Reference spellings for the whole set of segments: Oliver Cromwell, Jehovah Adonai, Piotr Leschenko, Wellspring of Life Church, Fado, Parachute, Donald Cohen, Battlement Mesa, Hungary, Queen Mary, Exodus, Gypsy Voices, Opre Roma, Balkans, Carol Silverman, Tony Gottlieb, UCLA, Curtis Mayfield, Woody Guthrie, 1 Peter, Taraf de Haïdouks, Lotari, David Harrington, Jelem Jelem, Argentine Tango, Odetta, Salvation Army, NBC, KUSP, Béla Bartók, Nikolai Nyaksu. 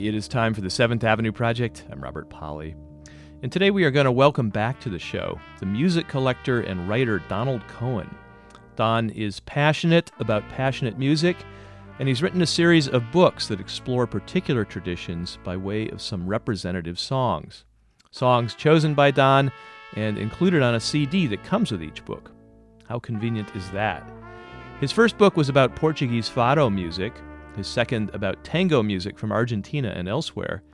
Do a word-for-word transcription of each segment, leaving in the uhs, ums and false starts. It is time for the seventh Avenue Project. I'm Robert Polly. And today we are going to welcome back to the show the music collector and writer Donald Cohen. Don is passionate about passionate music, and he's written a series of books that explore particular traditions by way of some representative songs. Songs chosen by Don and included on a C D that comes with each book. How convenient is that? His first book was about Portuguese Fado music, his second about tango music from Argentina and elsewhere.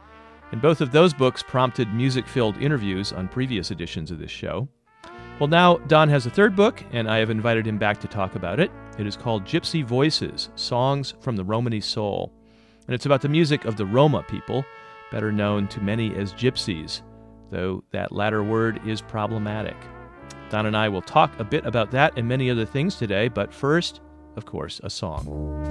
And both of those books prompted music-filled interviews on previous editions of this show. Well, now Don has a third book, and I have invited him back to talk about it. It is called Gypsy Voices, Songs from the Romani Soul. And it's about the music of the Roma people, better known to many as gypsies, though that latter word is problematic. Don and I will talk a bit about that and many other things today, but first, of course, a song.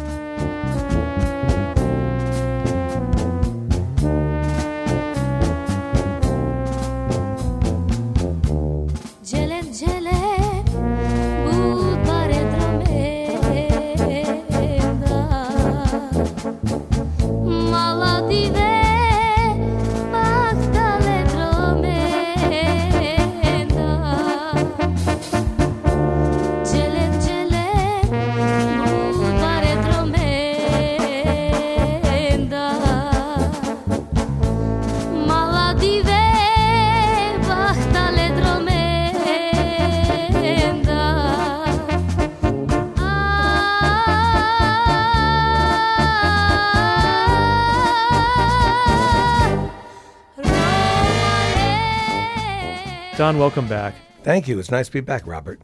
Don, welcome back. Thank you. It's nice to be back, Robert.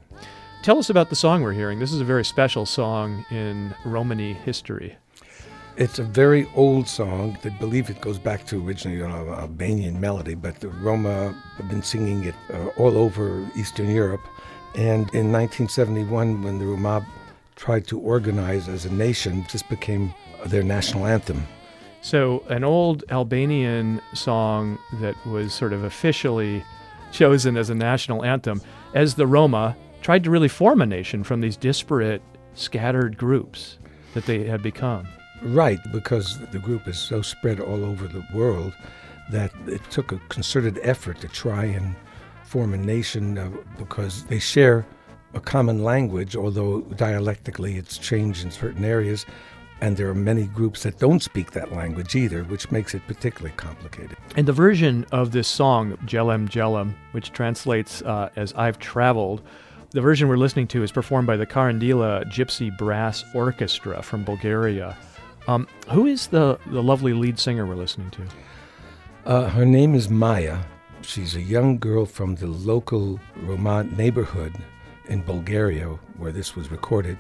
Tell us about the song we're hearing. This is a very special song in Romani history. It's a very old song. I believe it goes back to originally an Albanian melody, but the Roma have been singing it uh, all over Eastern Europe. And in nineteen seventy-one, when the Roma tried to organize as a nation, this became their national anthem. So an old Albanian song that was sort of officially chosen as a national anthem, as the Roma tried to really form a nation from these disparate, scattered groups that they had become. Right, because the group is so spread all over the world that it took a concerted effort to try and form a nation uh, because they share a common language, although dialectically it's changed in certain areas, and there are many groups that don't speak that language either, which makes it particularly complicated. And the version of this song, Jelem Jelem, which translates uh, as I've Traveled, the version we're listening to is performed by the Karandila Gypsy Brass Orchestra from Bulgaria. Um, who is the, the lovely lead singer we're listening to? Uh, her name is Maya. She's a young girl from the local Roma neighborhood in Bulgaria where this was recorded.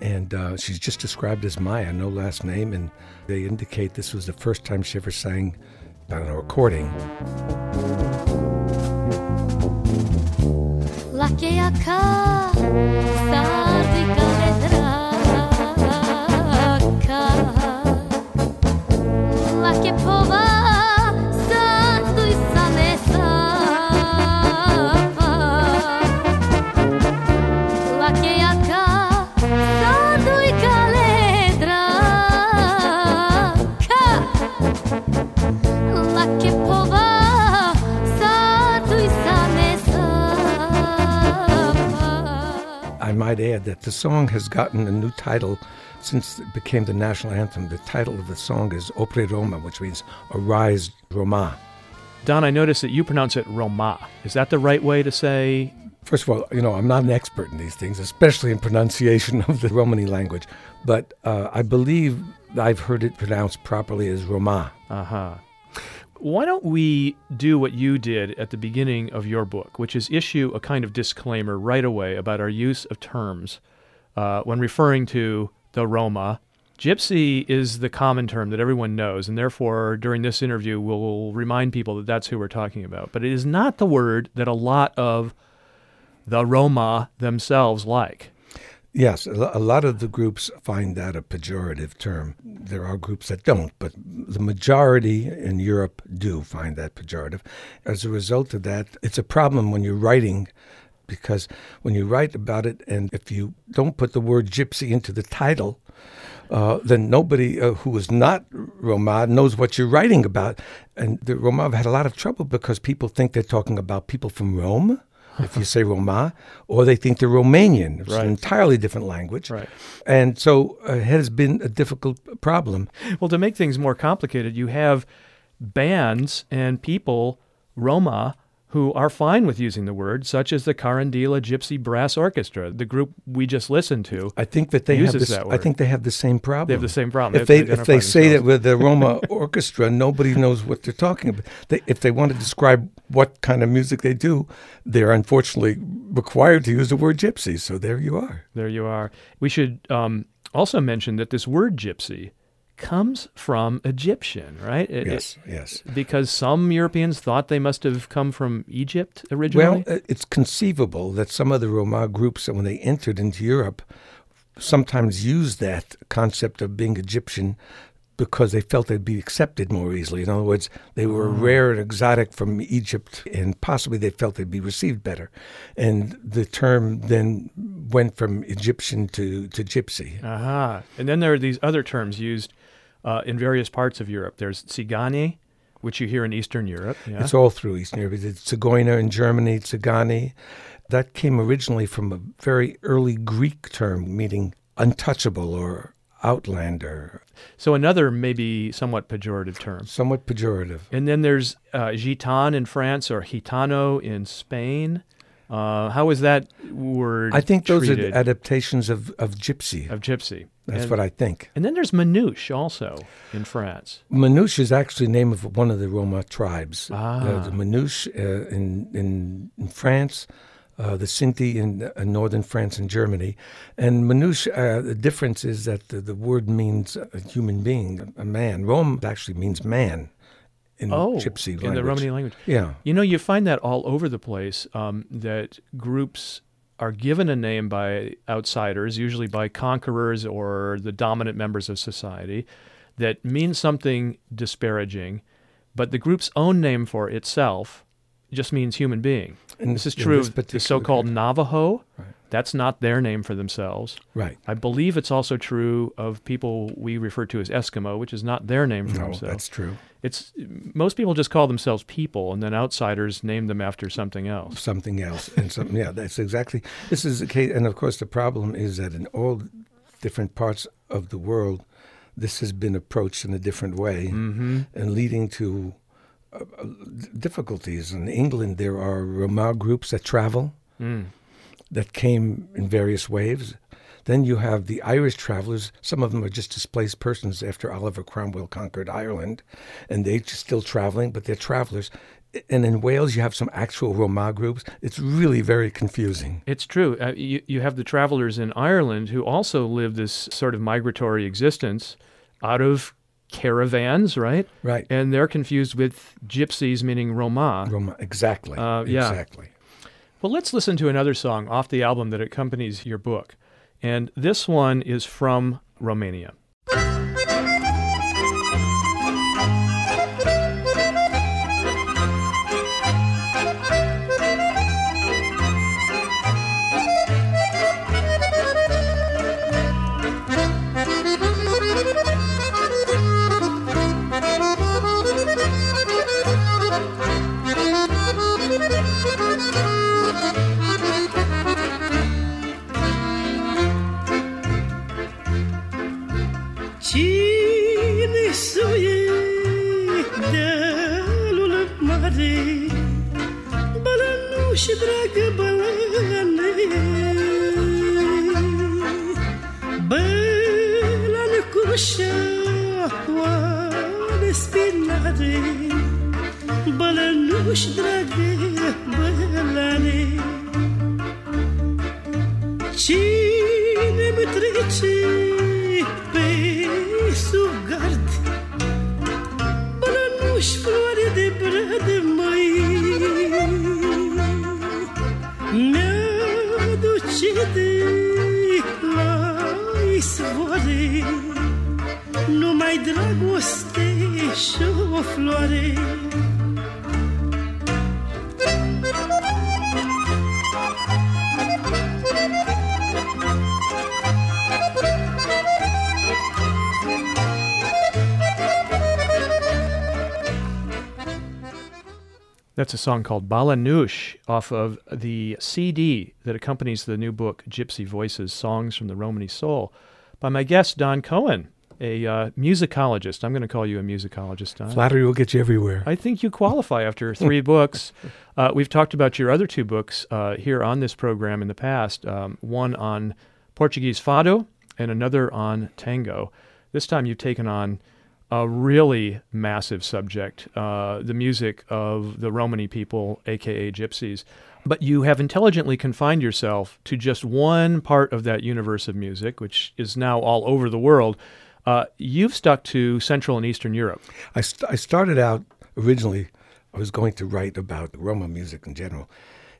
And uh, she's just described as Maya, no last name, and they indicate this was the first time she ever sang on a recording. I might add that the song has gotten a new title since it became the national anthem. The title of the song is Opre Roma, which means Arise Roma. Don, I noticed that you pronounce it Roma. Is that the right way to say? First of all, you know, I'm not an expert in these things, especially in pronunciation of the Romani language. But uh, I believe I've heard it pronounced properly as Roma. Uh-huh. Why don't we do what you did at the beginning of your book, which is issue a kind of disclaimer right away about our use of terms uh, when referring to the Roma. Gypsy is the common term that everyone knows, and therefore during this interview we'll remind people that that's who we're talking about. But it is not the word that a lot of the Roma themselves like. Yes, a lot of the groups find that a pejorative term. There are groups that don't, but the majority in Europe do find that pejorative. As a result of that, it's a problem when you're writing, because when you write about it, and if you don't put the word gypsy into the title uh, then nobody uh, who is not Roma knows what you're writing about. And the Roma have had a lot of trouble because people think they're talking about people from Rome, if you say Roma, or they think they're Romanian. It's right. an entirely different language. Right. And so uh, it has been a difficult problem. Well, to make things more complicated, you have bands and people, Roma, who are fine with using the word, such as the Karandila Gypsy Brass Orchestra, the group we just listened to. I think that they have this, that I think they have the same problem. They have the same problem. If they, they, if they say that with the Roma orchestra, nobody knows what they're talking about. They, if they want to describe what kind of music they do, they're unfortunately required to use the word gypsy. So there you are. There you are. We should um, also mention that this word gypsy comes from Egyptian, right? It, yes, it, yes. Because some Europeans thought they must have come from Egypt originally? Well, it's conceivable that some of the Roma groups, when they entered into Europe, sometimes used that concept of being Egyptian because they felt they'd be accepted more easily. In other words, they were mm. rare and exotic from Egypt, and possibly they felt they'd be received better. And the term then went from Egyptian to, to gypsy. Aha. Uh-huh. And then there are these other terms used Uh, in various parts of Europe. There's Tsigani, which you hear in Eastern Europe. Yeah? It's all through Eastern Europe. It's Tsigoina in Germany, Tsigani. That came originally from a very early Greek term meaning untouchable or outlander. So another maybe somewhat pejorative term. Somewhat pejorative. And then there's uh, Gitan in France or Gitano in Spain. Uh, how is that word I think those treated? Are adaptations of, of gypsy. Of gypsy. That's and, what I think. And then there's Manouche also in France. Manouche is actually the name of one of the Roma tribes. Ah. Uh, the Manouche uh, in, in in France, uh, the Sinti in uh, northern France and Germany. And Manouche, uh, the difference is that the, the word means a human being, a man. Rome actually means man. In oh, gypsy language. In the Romani language. Yeah. You know, you find that all over the place, um, that groups are given a name by outsiders, usually by conquerors or the dominant members of society, that means something disparaging, but the group's own name for itself just means human being. And this is true of the so-called Navajo. Right. That's not their name for themselves. Right. I believe it's also true of people we refer to as Eskimo, which is not their name for no, themselves. No, that's true. It's most people just call themselves people, and then outsiders name them after something else. Something else, and something. Yeah, that's exactly. This is the case, and of course, the problem is that in all different parts of the world, this has been approached in a different way, mm-hmm. and leading to uh, difficulties. In England, there are Roma groups that travel. Mm. That came in various waves. Then you have the Irish travelers. Some of them are just displaced persons after Oliver Cromwell conquered Ireland, and they're still traveling, but they're travelers. And in Wales, you have some actual Roma groups. It's really very confusing. It's true. Uh, you, you have the travelers in Ireland who also live this sort of migratory existence out of caravans, right? Right. And they're confused with gypsies, meaning Roma. Roma, exactly. Uh, yeah. Exactly. Well, let's listen to another song off the album that accompanies your book. And this one is from Romania. Și dragă Balane, Balanușa oare spinare, Balanuș, dragă Balane. Cine mă trece pe sub gard, Balanuș, floare de brad, măi, Soare, numai dragoste și o floare. That's a song called Balanouche off of the C D that accompanies the new book, Gypsy Voices, Songs from the Romani Soul, by my guest, Don Cohen, a uh, musicologist. I'm going to call you a musicologist, Don. Flattery will get you everywhere. I think you qualify after three books. Uh, we've talked about your other two books uh, here on this program in the past, um, one on Portuguese Fado and another on Tango. This time you've taken on a really massive subject, uh, the music of the Romani people, a k a. gypsies. But you have intelligently confined yourself to just one part of that universe of music, which is now all over the world. Uh, you've stuck to Central and Eastern Europe. I, st I started out originally, I was going to write about Roma music in general.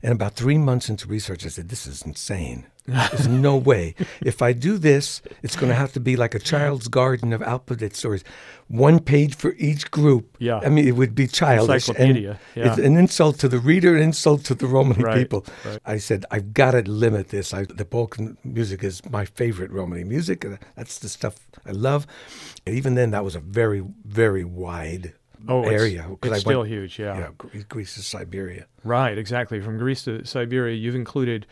And about three months into research, I said, this is insane. There's no way. If I do this, it's going to have to be like a child's garden of alphabet stories. One page for each group. Yeah. I mean, it would be childish. Encyclopedia. And yeah. It's an insult to the reader, an insult to the Romani right, people. Right. I said, I've got to limit this. I, the Balkan music is my favorite Romani music. And that's the stuff I love. And even then, that was a very, very wide Oh, area. It's, it's I still went, huge, yeah. You know, Greece to Siberia. Right, exactly. From Greece to Siberia, you've included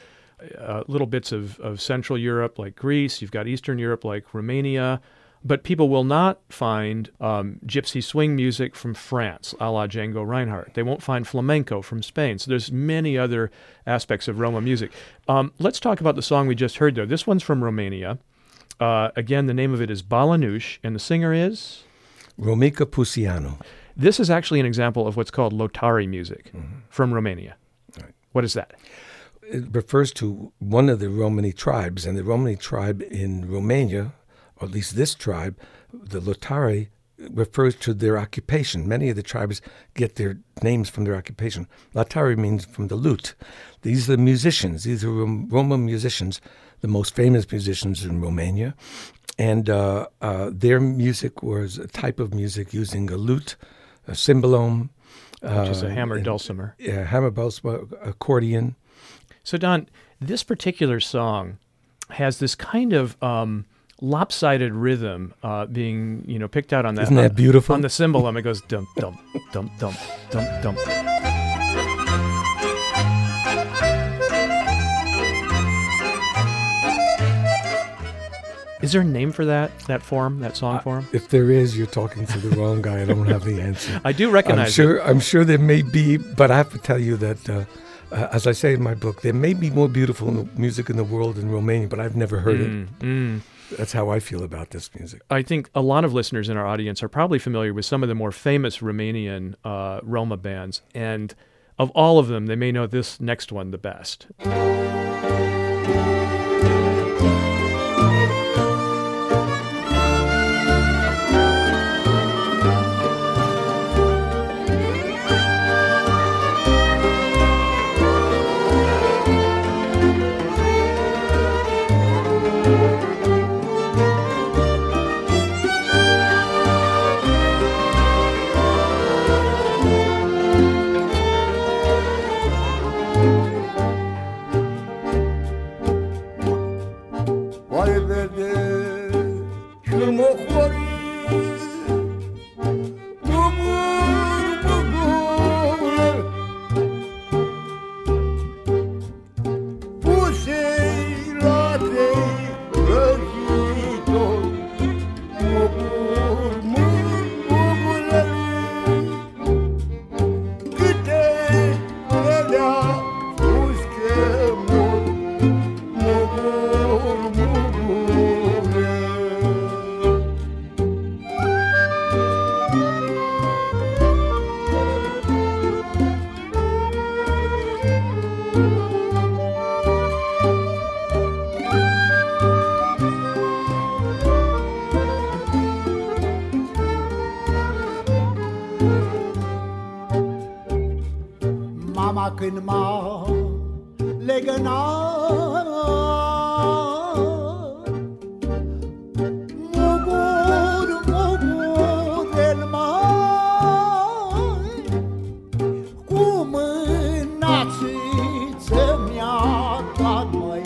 uh, little bits of, of Central Europe like Greece. You've got Eastern Europe like Romania. But people will not find um, gypsy swing music from France, a la Django Reinhardt. They won't find flamenco from Spain. So there's many other aspects of Roma music. Um, let's talk about the song we just heard, though. This one's from Romania. Uh, again, the name of it is Balanouche, and the singer is? Romica Pusiano. This is actually an example of what's called Lotari music mm-hmm. from Romania. Right. What is that? It refers to one of the Romani tribes, and the Romani tribe in Romania, or at least this tribe, the Lotari, refers to their occupation. Many of the tribes get their names from their occupation. Lotari means from the lute. These are the musicians. These are Roma musicians, the most famous musicians in Romania. And uh, uh, their music was a type of music using a lute, a cymbalom, which is a hammer uh, dulcimer. Yeah, hammer dulcimer, accordion. So, Don, this particular song has this kind of um, lopsided rhythm uh, being, you know, picked out on that. Isn't that uh, beautiful? On the cymbalom, it goes dum dum dum dum dum dum. Is there a name for that, that form, that song form? If there is, you're talking to the wrong guy. I don't have the answer. I do recognize I'm sure, it. I'm sure there may be, but I have to tell you that, uh, uh, as I say in my book, there may be more beautiful music in the world in Romania, but I've never heard mm, it. Mm. That's how I feel about this music. I think a lot of listeners in our audience are probably familiar with some of the more famous Romanian uh, Roma bands, and of all of them, they may know this next one the best. Când m-au legănat Mugur, Mugurel mai Cu mâna țiță mi-a dat mai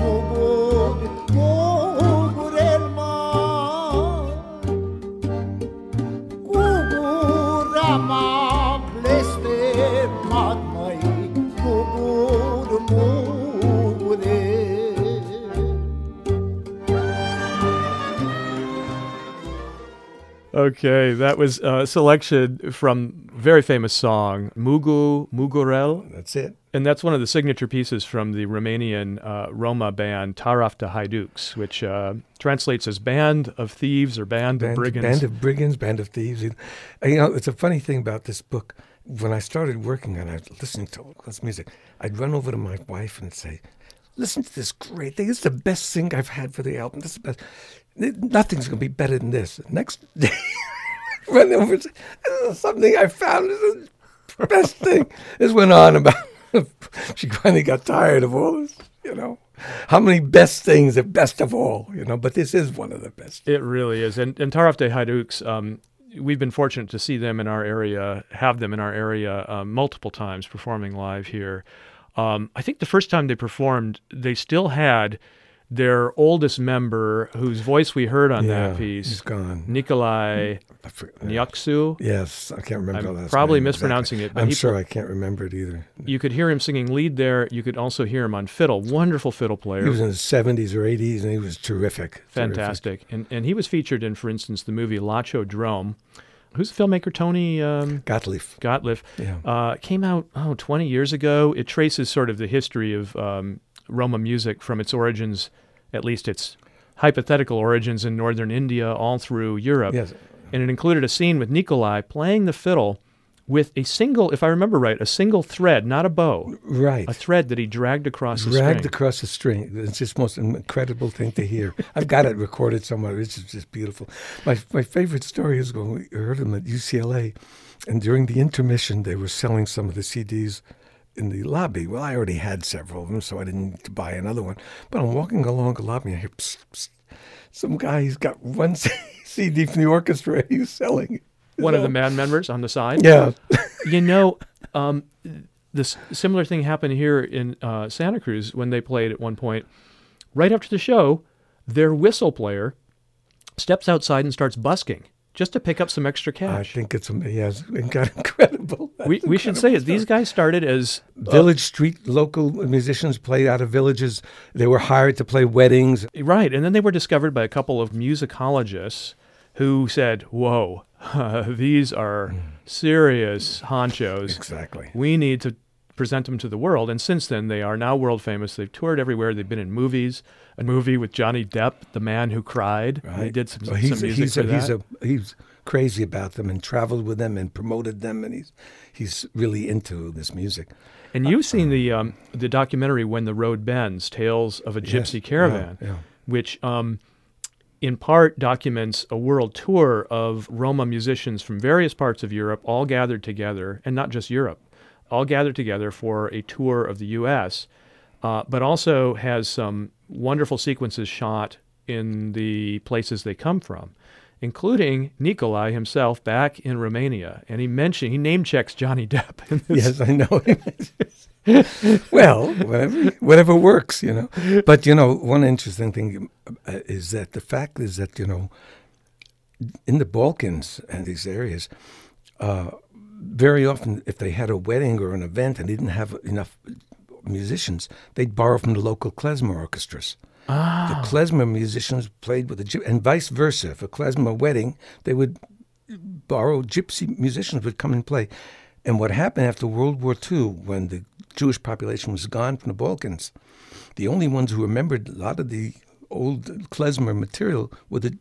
Mugur, Mugurel mai Cu gura m-a blestem Okay, that was a selection from a very famous song, Mugu Mugurel. That's it. And that's one of the signature pieces from the Romanian uh, Roma band, Taraf de Haïdouks, which uh, translates as Band of Thieves or Band, Band of Brigands. Band of Brigands, Band of Thieves. You know, it's a funny thing about this book. When I started working on it, listening to all this music, I'd run over to my wife and say, listen to this great thing. This is the best thing I've had for the album. This is the best. Nothing's going to be better than this. Next day, run over and say, this is something I found. This is the best thing. This went on about she finally got tired of all this, you know. How many best things are best of all, you know? But this is one of the best. It really is. And, and Taraf de Haïdouks, um, we've been fortunate to see them in our area, have them in our area uh, multiple times performing live here. Um, I think the first time they performed, they still had their oldest member, whose voice we heard on yeah, that piece, he's gone. Nikolai Nyaksu. Yes, I can't remember. I'm last probably name mispronouncing exactly. it. But I'm sure pl- I can't remember it either. You could hear him singing lead there. You could also hear him on fiddle. Wonderful fiddle player. He was in his seventies or eighties, and he was terrific. Fantastic. Terrific. And and he was featured in, for instance, the movie Lacho Drome. Who's the filmmaker? Tony um, Gottlieb. Gottlieb. Yeah. Uh, came out oh twenty years ago. It traces sort of the history of um, Roma music from its origins, at least its hypothetical origins in northern India, all through Europe. Yes. And it included a scene with Nikolai playing the fiddle with a single, if I remember right, a single thread, not a bow. Right. A thread that he dragged across the string. Dragged across the string. It's just the most incredible thing to hear. I've got it recorded somewhere. It's just beautiful. My my favorite story is when we heard him at U C L A, and during the intermission, they were selling some of the C Ds in the lobby. Well, I already had several of them, so I didn't need to buy another one. But I'm walking along the lobby, and I hear, psst, psst, some guy, he's got one C D from the orchestra, he's selling it. One know? of the band members on the side? Yeah. You know, um, this similar thing happened here in uh, Santa Cruz when they played at one point. Right after the show, their whistle player steps outside and starts busking, just to pick up some extra cash. I think it's amazing. It's incredible. That's we we incredible should say story. It. These guys started as village uh, street local musicians, played out of villages. They were hired to play weddings. Right, and then they were discovered by a couple of musicologists who said, whoa, uh, these are mm. serious honchos. Exactly. We need to present them to the world. And since then, they are now world famous. They've toured everywhere. They've been in movies. A movie with Johnny Depp, The Man Who Cried. Right. He did some, well, he's, some music he's for a, that. He's, a, he's crazy about them and traveled with them and promoted them, and he's he's really into this music. And you've uh, seen the um, the documentary When the Road Bends, Tales of a Gypsy yes, Caravan, yeah, yeah. which um, in part documents a world tour of Roma musicians from various parts of Europe, all gathered together, and not just Europe. all gathered together for a tour of the U S, uh, but also has some wonderful sequences shot in the places they come from, including Nikolai himself back in Romania. And he mentioned, he name-checks Johnny Depp. In this. Yes, I know. Well, whatever, whatever works, you know. But, you know, one interesting thing is that the fact is that, you know, in the Balkans and these areas, uh, very often, if they had a wedding or an event and they didn't have enough musicians, they'd borrow from the local klezmer orchestras. Oh. The klezmer musicians played with the gypsy, and vice versa. If a klezmer wedding, they would borrow gypsy musicians would come and play. And what happened after World War Two, when the Jewish population was gone from the Balkans, the only ones who remembered a lot of the old klezmer material were the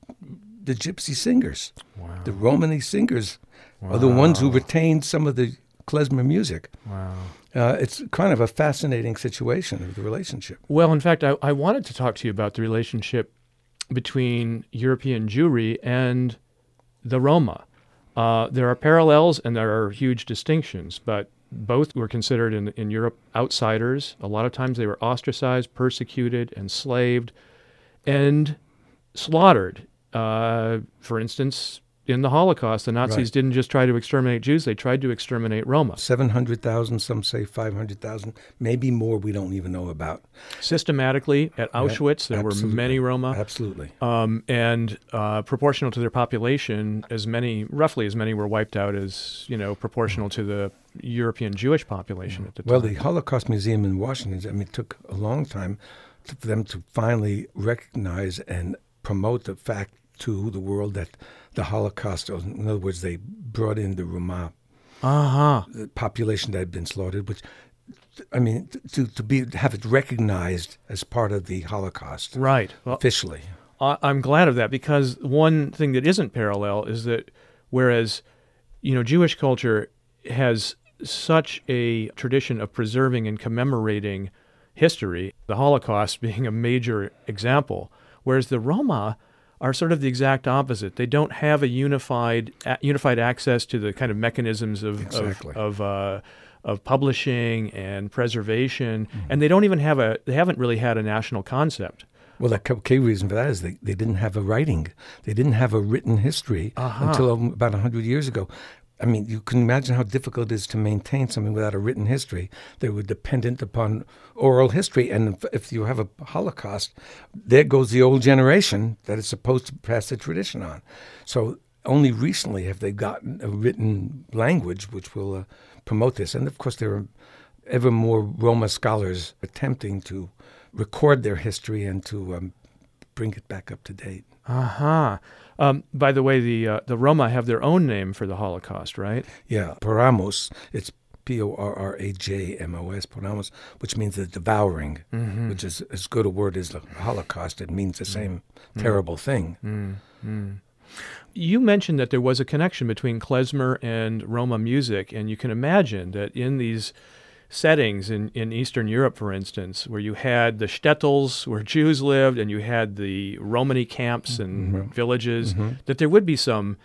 the gypsy singers. Wow. The Romani singers. Wow. Are the ones who retained some of the klezmer music. Wow. Uh, it's kind of a fascinating situation of the relationship. Well, in fact, I, I wanted to talk to you about the relationship between European Jewry and the Roma. Uh, there are parallels and there are huge distinctions, but both were considered in, in Europe outsiders. A lot of times they were ostracized, persecuted, enslaved, and slaughtered. Uh, for instance, in the Holocaust, the Nazis right. didn't just try to exterminate Jews, they tried to exterminate Roma. seven hundred thousand, some say five hundred thousand, maybe more we don't even know about. Systematically, at Auschwitz, yeah, there were many Roma. Absolutely. Um, and uh, proportional to their population, as many, roughly as many were wiped out as, you know, proportional to the European Jewish population at the time. Well, the Holocaust Museum in Washington, I mean, it took a long time to, for them to finally recognize and promote the fact to the world that the Holocaust. In other words, they brought in the Roma uh-huh. the population that had been slaughtered, which, I mean, to to be have it recognized as part of the Holocaust, right? Well, officially. I, I'm glad of that, because one thing that isn't parallel is that whereas, you know, Jewish culture has such a tradition of preserving and commemorating history, the Holocaust being a major example, whereas the Roma are sort of the exact opposite. They don't have a unified a, unified access to the kind of mechanisms of exactly. of, of, uh, of publishing and preservation, mm-hmm. and they don't even have a they haven't really had a national concept. Well, the key reason for that is they, they didn't have a writing. They didn't have a written history uh-huh. until about one hundred years ago. I mean, you can imagine how difficult it is to maintain something without a written history. They were dependent upon oral history. And if, if you have a Holocaust, there goes the old generation that is supposed to pass the tradition on. So only recently have they gotten a written language which will uh, promote this. And, of course, there are ever more Roma scholars attempting to record their history and to um, bring it back up to date. Uh-huh. Um, by the way, the uh, the Roma have their own name for the Holocaust, right? Yeah, Porrajmos. It's P O R R A J M O S, Porrajmos, which means the devouring, mm-hmm. which is as good a word as the Holocaust. It means the same mm-hmm. terrible thing. Mm-hmm. You mentioned that there was a connection between klezmer and Roma music, and you can imagine that in these settings in, in Eastern Europe, for instance, where you had the shtetls where Jews lived and you had the Romani camps and mm-hmm. villages, mm-hmm. that there would be some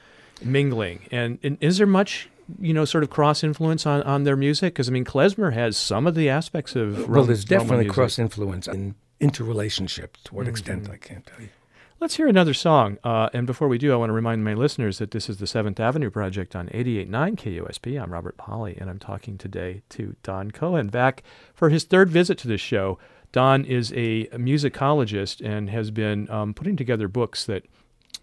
mingling. And, and is there much, you know, sort of cross-influence on, on their music? Because, I mean, klezmer has some of the aspects of Rom- Well, there's definitely cross-influence and interrelationship. To what mm-hmm. extent, I can't tell you. Let's hear another song. Uh, and before we do, I want to remind my listeners that this is the seventh Avenue Project on eighty-eight point nine K U S P. I'm Robert Polly, and I'm talking today to Don Cohen, back for his third visit to this show. Don is a musicologist and has been um, putting together books that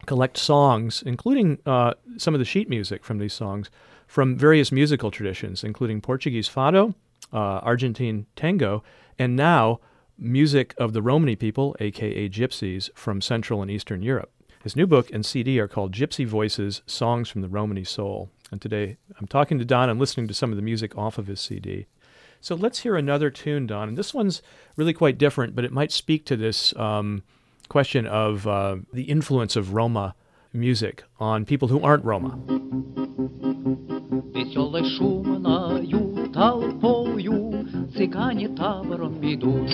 collect songs, including uh, some of the sheet music from these songs, from various musical traditions, including Portuguese Fado, uh, Argentine Tango, and now music of the Romani people, a k a. Gypsies, from Central and Eastern Europe. His new book and C D are called Gypsy Voices, Songs from the Romani Soul. And today I'm talking to Don and listening to some of the music off of his C D. So let's hear another tune, Don. And this one's really quite different, but it might speak to this um, question of uh, the influence of Roma music on people who aren't Roma. Цыгане табором идут.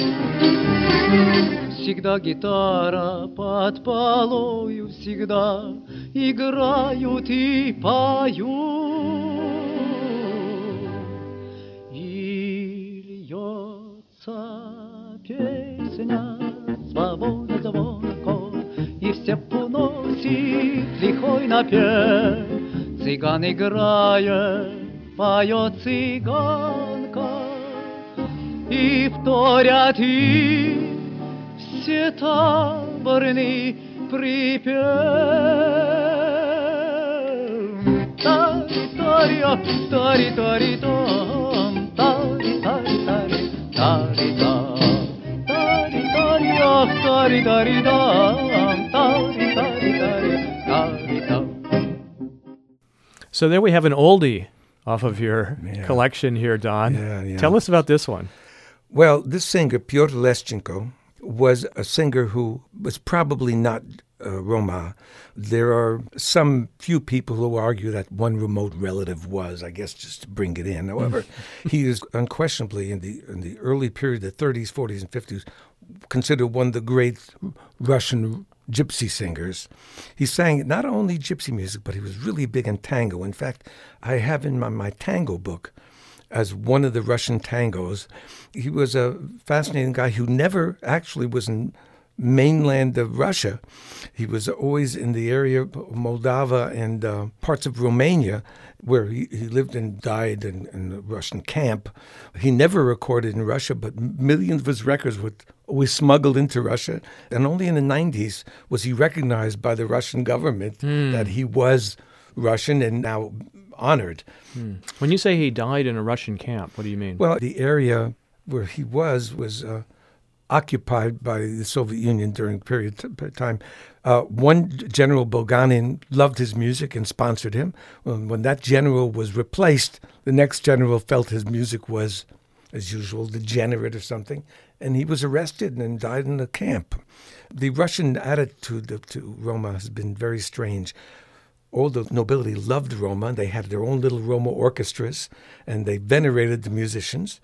Всегда гитара под полою, всегда играют и поют. И льется песня свобода звонков, и все уносит лихой напев. Цыган играет, поет цыганка. И вторят и все таборные припевы. Тари-тари, тари-тари-там, тари-тари-тари, тари-там. Тари-тари, тари-тари-там, тари-тари-тари, тари-там. So there we have an oldie off of your yeah. collection here, Don. Yeah, yeah. Tell us about this one. Well, this singer, Piotr Leschenko, was a singer who was probably not uh, Roma. There are some few people who argue that one remote relative was, I guess, just to bring it in. However, he is unquestionably, in the in the early period, the thirties, forties, and fifties, considered one of the great Russian gypsy singers. He sang not only gypsy music, but he was really big in tango. In fact, I have in my, my tango book, as one of the Russian tangos. He was a fascinating guy who never actually was in mainland of Russia. He was always in the area of Moldova and uh, parts of Romania, where he, he lived and died in, in a Russian camp. He never recorded in Russia, but millions of his records were always smuggled into Russia. And only in the nineties was he recognized by the Russian government mm. that he was Russian and now honored. Hmm. When you say he died in a Russian camp, what do you mean? Well, the area where he was was uh, occupied by the Soviet Union during the period of time. Uh, one general, Bulganin, loved his music and sponsored him. When, when that general was replaced, the next general felt his music was, as usual, degenerate or something, and he was arrested and died in a camp. The Russian attitude to Roma has been very strange. All the nobility loved Roma. They had their own little Roma orchestras, and they venerated the musicians.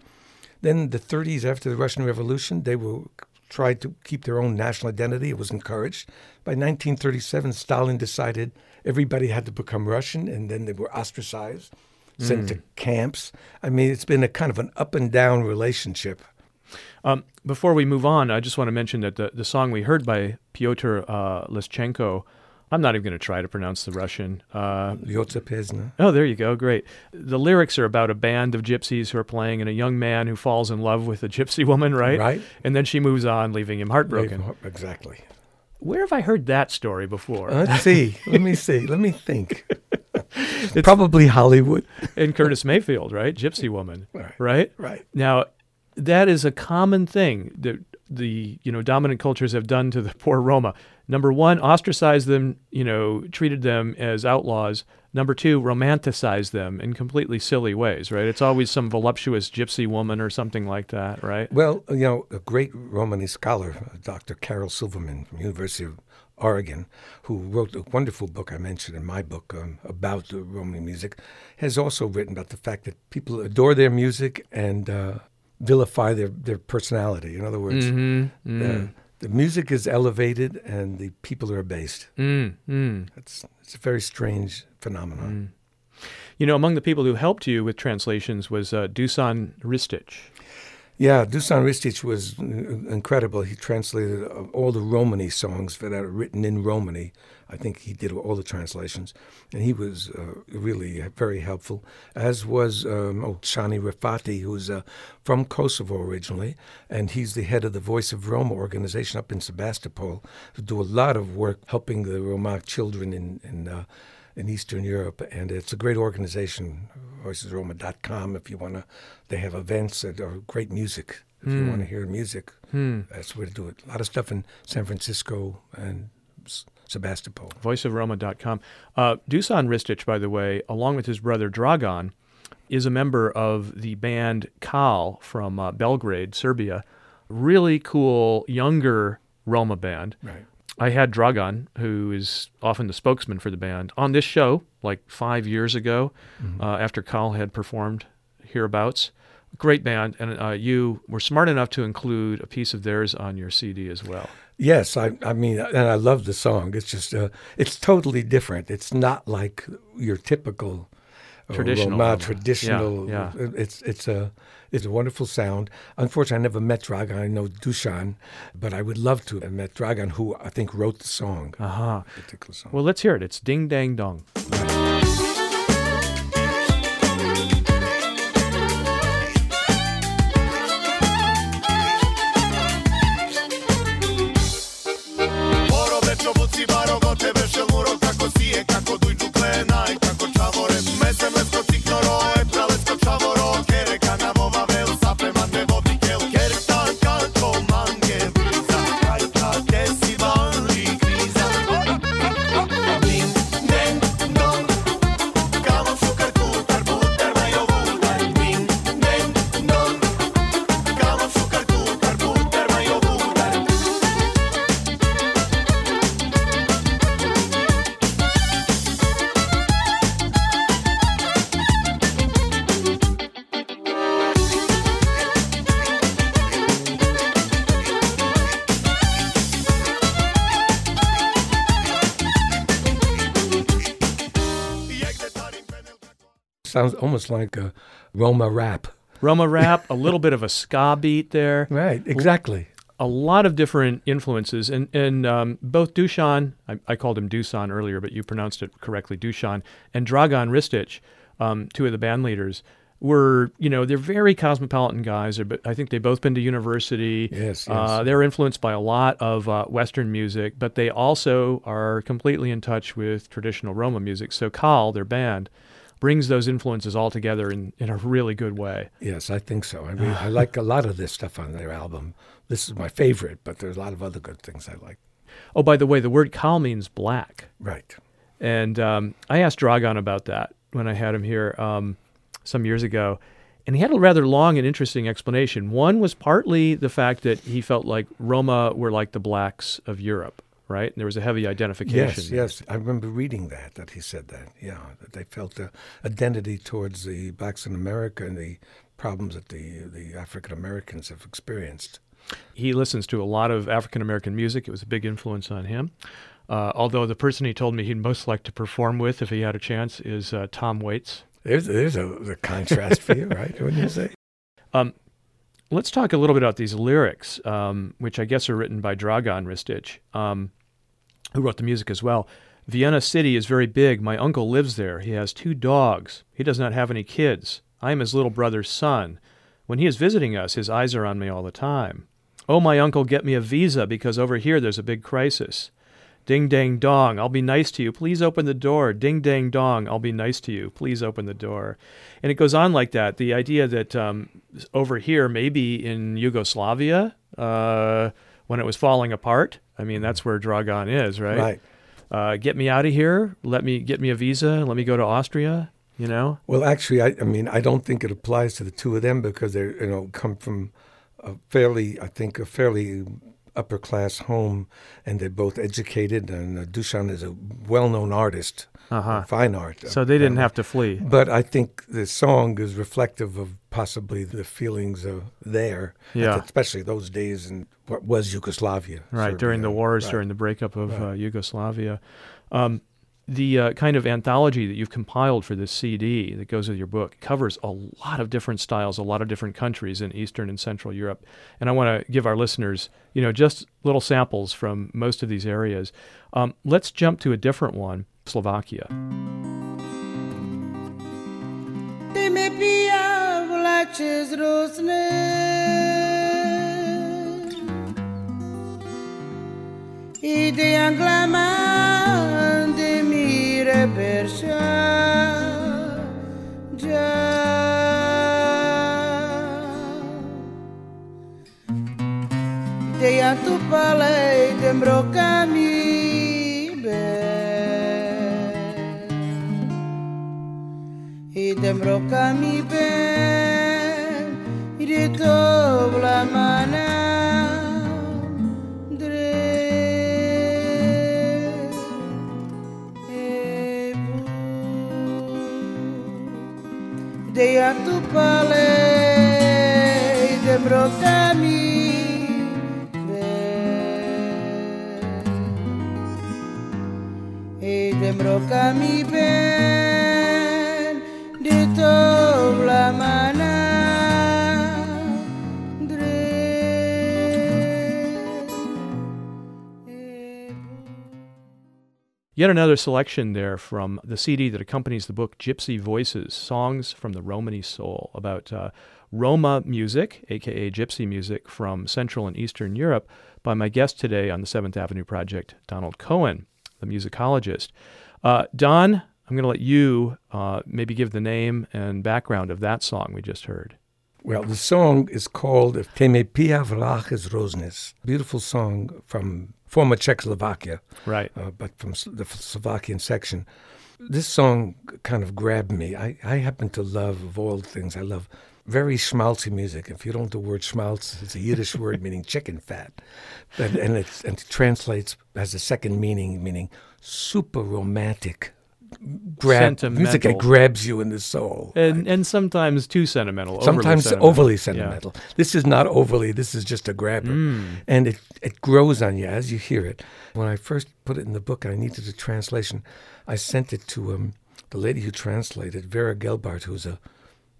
Then the thirties, after the Russian Revolution, they were tried to keep their own national identity. It was encouraged. By nineteen thirty-seven, Stalin decided everybody had to become Russian, and then they were ostracized, sent mm. to camps. I mean, it's been a kind of an up-and-down relationship. Um, before we move on, I just want to mention that the, the song we heard by Pyotr uh, Leschenko, I'm not even going to try to pronounce the Russian. Uh, Lyotsa Pesna. Oh, there you go. Great. The lyrics are about a band of gypsies who are playing and a young man who falls in love with a gypsy woman, right? Right. And then she moves on, leaving him heartbroken. Exactly. Where have I heard that story before? Let's see. Let me see. Let me think. It's probably Hollywood. And Curtis Mayfield, right? Gypsy woman, right. right? Right. Now, that is a common thing that the, you know, dominant cultures have done to the poor Roma. Number one, ostracized them, you know, treated them as outlaws. Number two, romanticized them in completely silly ways, right? It's always some voluptuous gypsy woman or something like that, right? Well, you know, a great Romani scholar, Doctor Carol Silverman from the University of Oregon, who wrote a wonderful book I mentioned in my book um, about uh, Romani music, has also written about the fact that people adore their music and uh, vilify their, their personality. In other words, mm-hmm. mm. uh, the music is elevated and the people are abased. Mm, mm. It's, it's a very strange phenomenon. Mm. You know, among the people who helped you with translations was uh, Dušan Ristić. Yeah, Dušan Ristić was incredible. He translated all the Romani songs that are written in Romani. I think he did all the translations. And he was uh, really very helpful, as was um, oh, Shani Rafati, who's uh, from Kosovo originally, and he's the head of the Voice of Roma organization up in Sebastopol, who do a lot of work helping the Roma children in, in, uh, in Eastern Europe. And it's a great organization, voices roma dot com, if you want to. They have events that are great music. If mm. you want to hear music, mm. that's where to do it. A lot of stuff in San Francisco and Sebastopol. voice of roma dot com. Uh, Dušan Ristić, by the way, along with his brother Dragan, is a member of the band Kal from uh, Belgrade, Serbia. Really cool, younger Roma band. Right. I had Dragan, who is often the spokesman for the band, on this show like five years ago mm-hmm. uh, after Kal had performed hereabouts. Great band, and uh, you were smart enough to include a piece of theirs on your C D as well. Yes, I, I mean, and I love the song. It's just, uh, it's totally different. It's not like your typical traditional, Roma, traditional. Yeah, yeah. It's it's a it's a wonderful sound. Unfortunately, I never met Dragan. I know Dušan, but I would love to have met Dragan, who I think wrote the song. Uh-huh. Particular song. Well, let's hear it. It's Ding Dang Dong. Sounds almost like a Roma rap. Roma rap, a little bit of a ska beat there. Right, exactly. A lot of different influences. And, and um, both Dušan, I, I called him Dušan earlier, but you pronounced it correctly, Dušan, and Dragan Ristić, um, two of the band leaders, were, you know, they're very cosmopolitan guys. I think they've both been to university. Yes, yes. Uh, they're influenced by a lot of uh, Western music, but they also are completely in touch with traditional Roma music. So Kal, their band, brings those influences all together in, in a really good way. Yes, I think so. I mean, I like a lot of this stuff on their album. This is my favorite, but there's a lot of other good things I like. Oh, by the way, the word Kal means black. Right. And um, I asked Dragan about that when I had him here um, some years ago. And he had a rather long and interesting explanation. One was partly the fact that he felt like Roma were like the blacks of Europe, right? And there was a heavy identification. Yes, yes. I remember reading that, that he said that. Yeah, that they felt an identity towards the blacks in America and the problems that the, the African Americans have experienced. He listens to a lot of African American music. It was a big influence on him. Uh, although the person he told me he'd most like to perform with, if he had a chance, is uh, Tom Waits. There's, there's a, a contrast for you, right? Wouldn't you say? Um, let's talk a little bit about these lyrics, um, which I guess are written by Dragan Ristić, um, who wrote the music as well. Vienna City is very big. My uncle lives there. He has two dogs. He does not have any kids. I am his little brother's son. When he is visiting us, his eyes are on me all the time. Oh, my uncle, get me a visa because over here there's a big crisis. Ding, dang, dong, I'll be nice to you. Please open the door. Ding, dang, dong, I'll be nice to you. Please open the door. And it goes on like that. The idea that um, over here, maybe in Yugoslavia, uh, when it was falling apart, I mean, that's where Dragan is, right? Right. Uh, get me out of here. Let me get me a visa. Let me go to Austria, you know? Well, actually, I, I mean, I don't think it applies to the two of them because they, you know, come from a fairly, I think, a fairly... upper-class home, and they're both educated, and uh, Dušan is a well-known artist, uh-huh. fine art. So they didn't um, have to flee. But I think the song is reflective of possibly the feelings of there, yeah. especially those days in what was Yugoslavia. Right, Serbia. During the wars, right. during the breakup of right. uh, Yugoslavia. Um, the uh, kind of anthology that you've compiled for this C D that goes with your book covers a lot of different styles, a lot of different countries in Eastern and Central Europe. And I want to give our listeners, you know, just little samples from most of these areas. Um, let's jump to a different one, Slovakia. Deja tu palais de brocami ben et de brocami ben de tobla manandre. Yet another selection there from the C D that accompanies the book, Gypsy Voices, Songs from the Romani Soul, about uh, Roma music, a k a. Gypsy music, from Central and Eastern Europe, by my guest today on the Seventh Avenue Project, Donald Cohen, the musicologist. Uh, Don, I'm going to let you uh, maybe give the name and background of that song we just heard. Well, the song is called Te me pia vlaches roznes, beautiful song from former Czechoslovakia, right? Uh, but from the Slovakian section. This song kind of grabbed me. I, I happen to love, of all things, I love very schmaltzy music. If you don't know the word schmaltz, it's a Yiddish word meaning chicken fat. And, and, it's, and it translates as a second meaning, meaning super romantic. Grab, music that grabs you in the soul. And, and sometimes too sentimental. Sometimes overly sentimental. Overly sentimental. Yeah. This is not overly, this is just a grabber. Mm. And it, it grows on you as you hear it. When I first put it in the book and I needed a translation, I sent it to um, the lady who translated, Vera Gelbart, who's a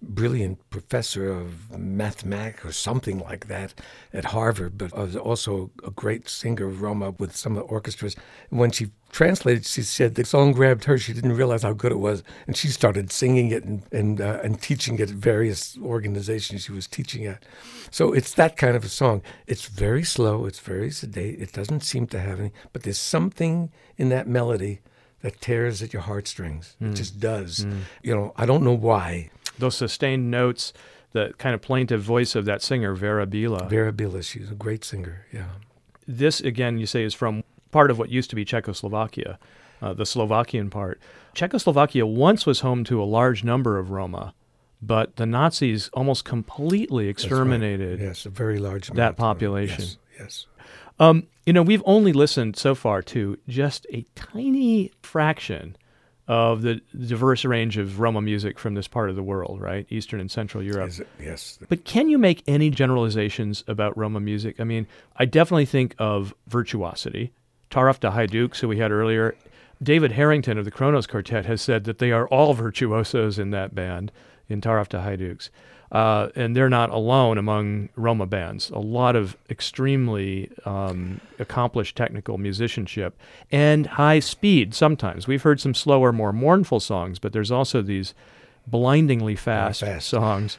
brilliant professor of mathematics or something like that at Harvard, but was also a great singer of Roma with some of the orchestras. When she translated, she said the song grabbed her. She didn't realize how good it was, and she started singing it and and, uh, and teaching it at various organizations she was teaching at. So it's that kind of a song. It's very slow. It's very sedate. It doesn't seem to have any, but there's something in that melody that tears at your heartstrings. Mm. It just does. Mm. You know, I don't know why. Those sustained notes, the kind of plaintive voice of that singer, Vera Bila. Vera Bila, she's a great singer, yeah. This, again, you say, is from part of what used to be Czechoslovakia, uh, the Slovakian part. Czechoslovakia once was home to a large number of Roma, but the Nazis almost completely exterminated. That's right. Yes, a very large that population. Yes, yes. Um, you know, we've only listened so far to just a tiny fraction of the diverse range of Roma music from this part of the world, right? Eastern and Central Europe. Is it? Yes. But can you make any generalizations about Roma music? I mean, I definitely think of virtuosity. Taraf de Haïdouks, who we had earlier. David Harrington of the Kronos Quartet has said that they are all virtuosos in that band, in Taraf de Haïdouks. Uh, and they're not alone among Roma bands. A lot of extremely um, accomplished technical musicianship and high speed sometimes. We've heard some slower, more mournful songs, but there's also these blindingly fast, fast. songs.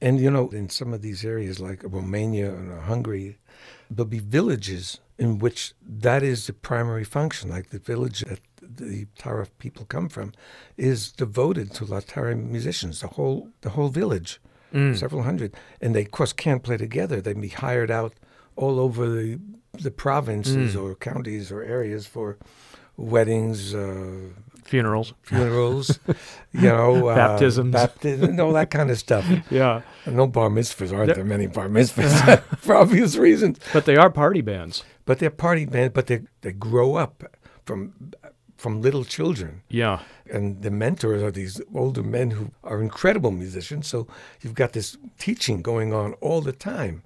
And, you know, in some of these areas like Romania and Hungary, there'll be villages in which that is the primary function, like the village that the Taraf people come from is devoted to Latari musicians, the whole the whole village. Mm. Several hundred, and they of course can't play together. They'd be hired out all over the the provinces mm. or counties or areas for weddings, uh, funerals, funerals, you know, uh, baptisms, baptism, all that kind of stuff. Yeah, no bar mitzvahs. Aren't there, there many bar mitzvahs for obvious reasons? But they are party bands. But they're party bands. But they they grow up from. from little children. Yeah. And the mentors are these older men who are incredible musicians, so you've got this teaching going on all the time.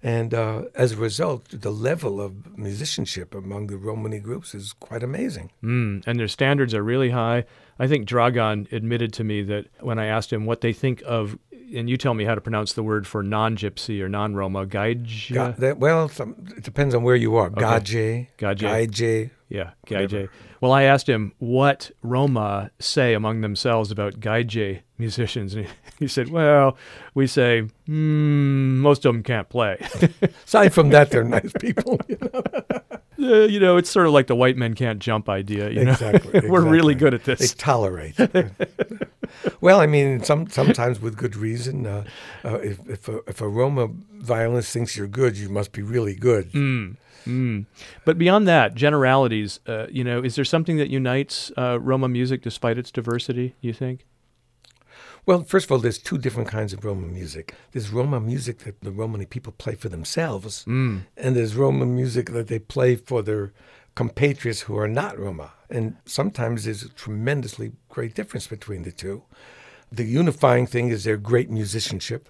And uh, as a result, the level of musicianship among the Romani groups is quite amazing. Mm, and their standards are really high. I think Dragan admitted to me that when I asked him what they think of, and you tell me how to pronounce the word for non-Gypsy or non-Roma, gaije? Ga- well, some, it depends on where you are. Okay. Gaije, gaije. Gaije. Yeah, gaije. Well, I asked him what Roma say among themselves about gaije musicians, and he, he said, well, we say, mm, most of them can't play. Aside from that, they're nice people. You know? Uh, you know, it's sort of like the white men can't jump idea. You exactly. know? We're exactly. really good at this. They tolerate. Well, I mean, some, sometimes with good reason. Uh, uh, if, if, a, if a Roma violinist thinks you're good, you must be really good. Mm. Mm. But beyond that, generalities, uh, you know, is there something that unites uh, Roma music despite its diversity, you think? Well, first of all, there's two different kinds of Roma music. There's Roma music that the Romani people play for themselves, mm. and there's Roma music that they play for their compatriots who are not Roma. And sometimes there's a tremendously great difference between the two. The unifying thing is their great musicianship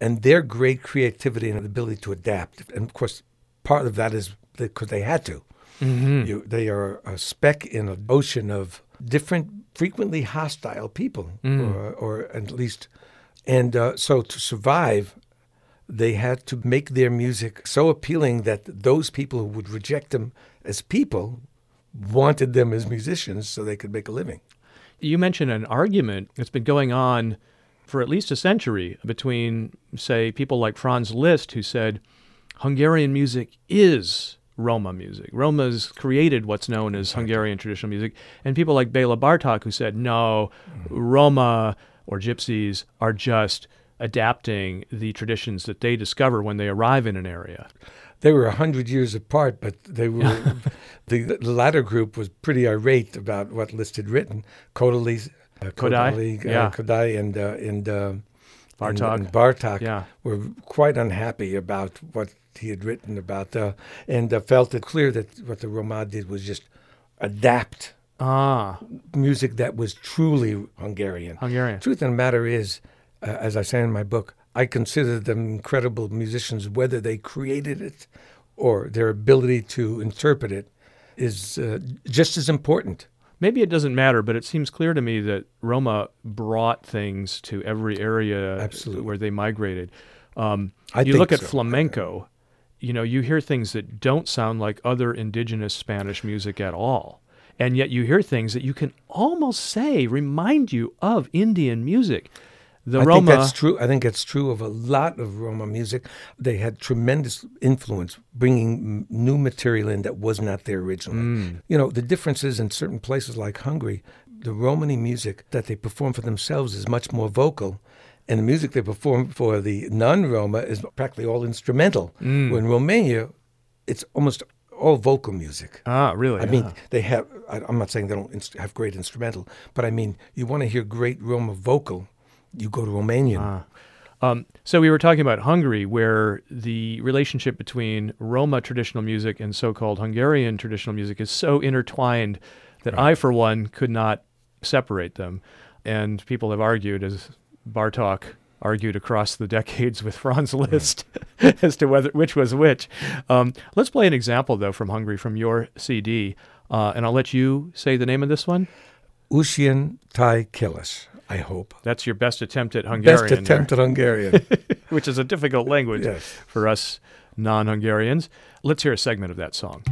and their great creativity and ability to adapt. And, of course, part of that is because they had to. Mm-hmm. You, they are a speck in an ocean of different, frequently hostile people, mm. or, or at least. And uh, so to survive, they had to make their music so appealing that those people who would reject them as people wanted them as musicians so they could make a living. You mentioned an argument that's been going on for at least a century between, say, people like Franz Liszt, who said, Hungarian music is Roma music. Roma's created what's known as Hungarian traditional music. And people like Béla Bartók who said, no, Roma or gypsies are just adapting the traditions that they discover when they arrive in an area. They were one hundred years apart, but they were the, the latter group was pretty irate about what Liszt had written. Kodali, uh, Kodali, yeah. uh, Kodali and... Uh, and uh, Bartók, and, and Bartók yeah. were quite unhappy about what he had written about, uh, and uh, felt it clear that what the Roma did was just adapt ah. music that was truly Hungarian. Hungarian. Truth of the matter is, uh, as I say in my book, I consider them incredible musicians, whether they created it or their ability to interpret it is uh, just as important. Maybe it doesn't matter, but it seems clear to me that Roma brought things to every area Absolutely. Where they migrated. Um, I you look at so. flamenco, you know, you hear things that don't sound like other indigenous Spanish music at all. And yet you hear things that you can almost say remind you of Indian music. The I Roma, think that's true. I think that's true of a lot of Roma music. They had tremendous influence, bringing new material in that was not there originally. Mm. You know, the difference is in certain places like Hungary, the Romani music that they perform for themselves is much more vocal, and the music they perform for the non-Roma is practically all instrumental. Mm. When Romania, it's almost all vocal music. Ah, really? I yeah. mean, they have, I, I'm not saying they don't inst- have great instrumental, but I mean, you want to hear great Roma vocal, you go to Romania. Ah. Um, so we were talking about Hungary, where the relationship between Roma traditional music and so-called Hungarian traditional music is so intertwined that right. I, for one, could not separate them. And people have argued, as Bartók argued across the decades with Franz Liszt, right. as to whether which was which. Um, let's play an example, though, from Hungary, from your C D, uh, and I'll let you say the name of this one. Ushien tai Kilis, I hope. That's your best attempt at Hungarian. Best attempt there. At Hungarian. Which is a difficult language yes. for us non-Hungarians. Let's hear a segment of that song.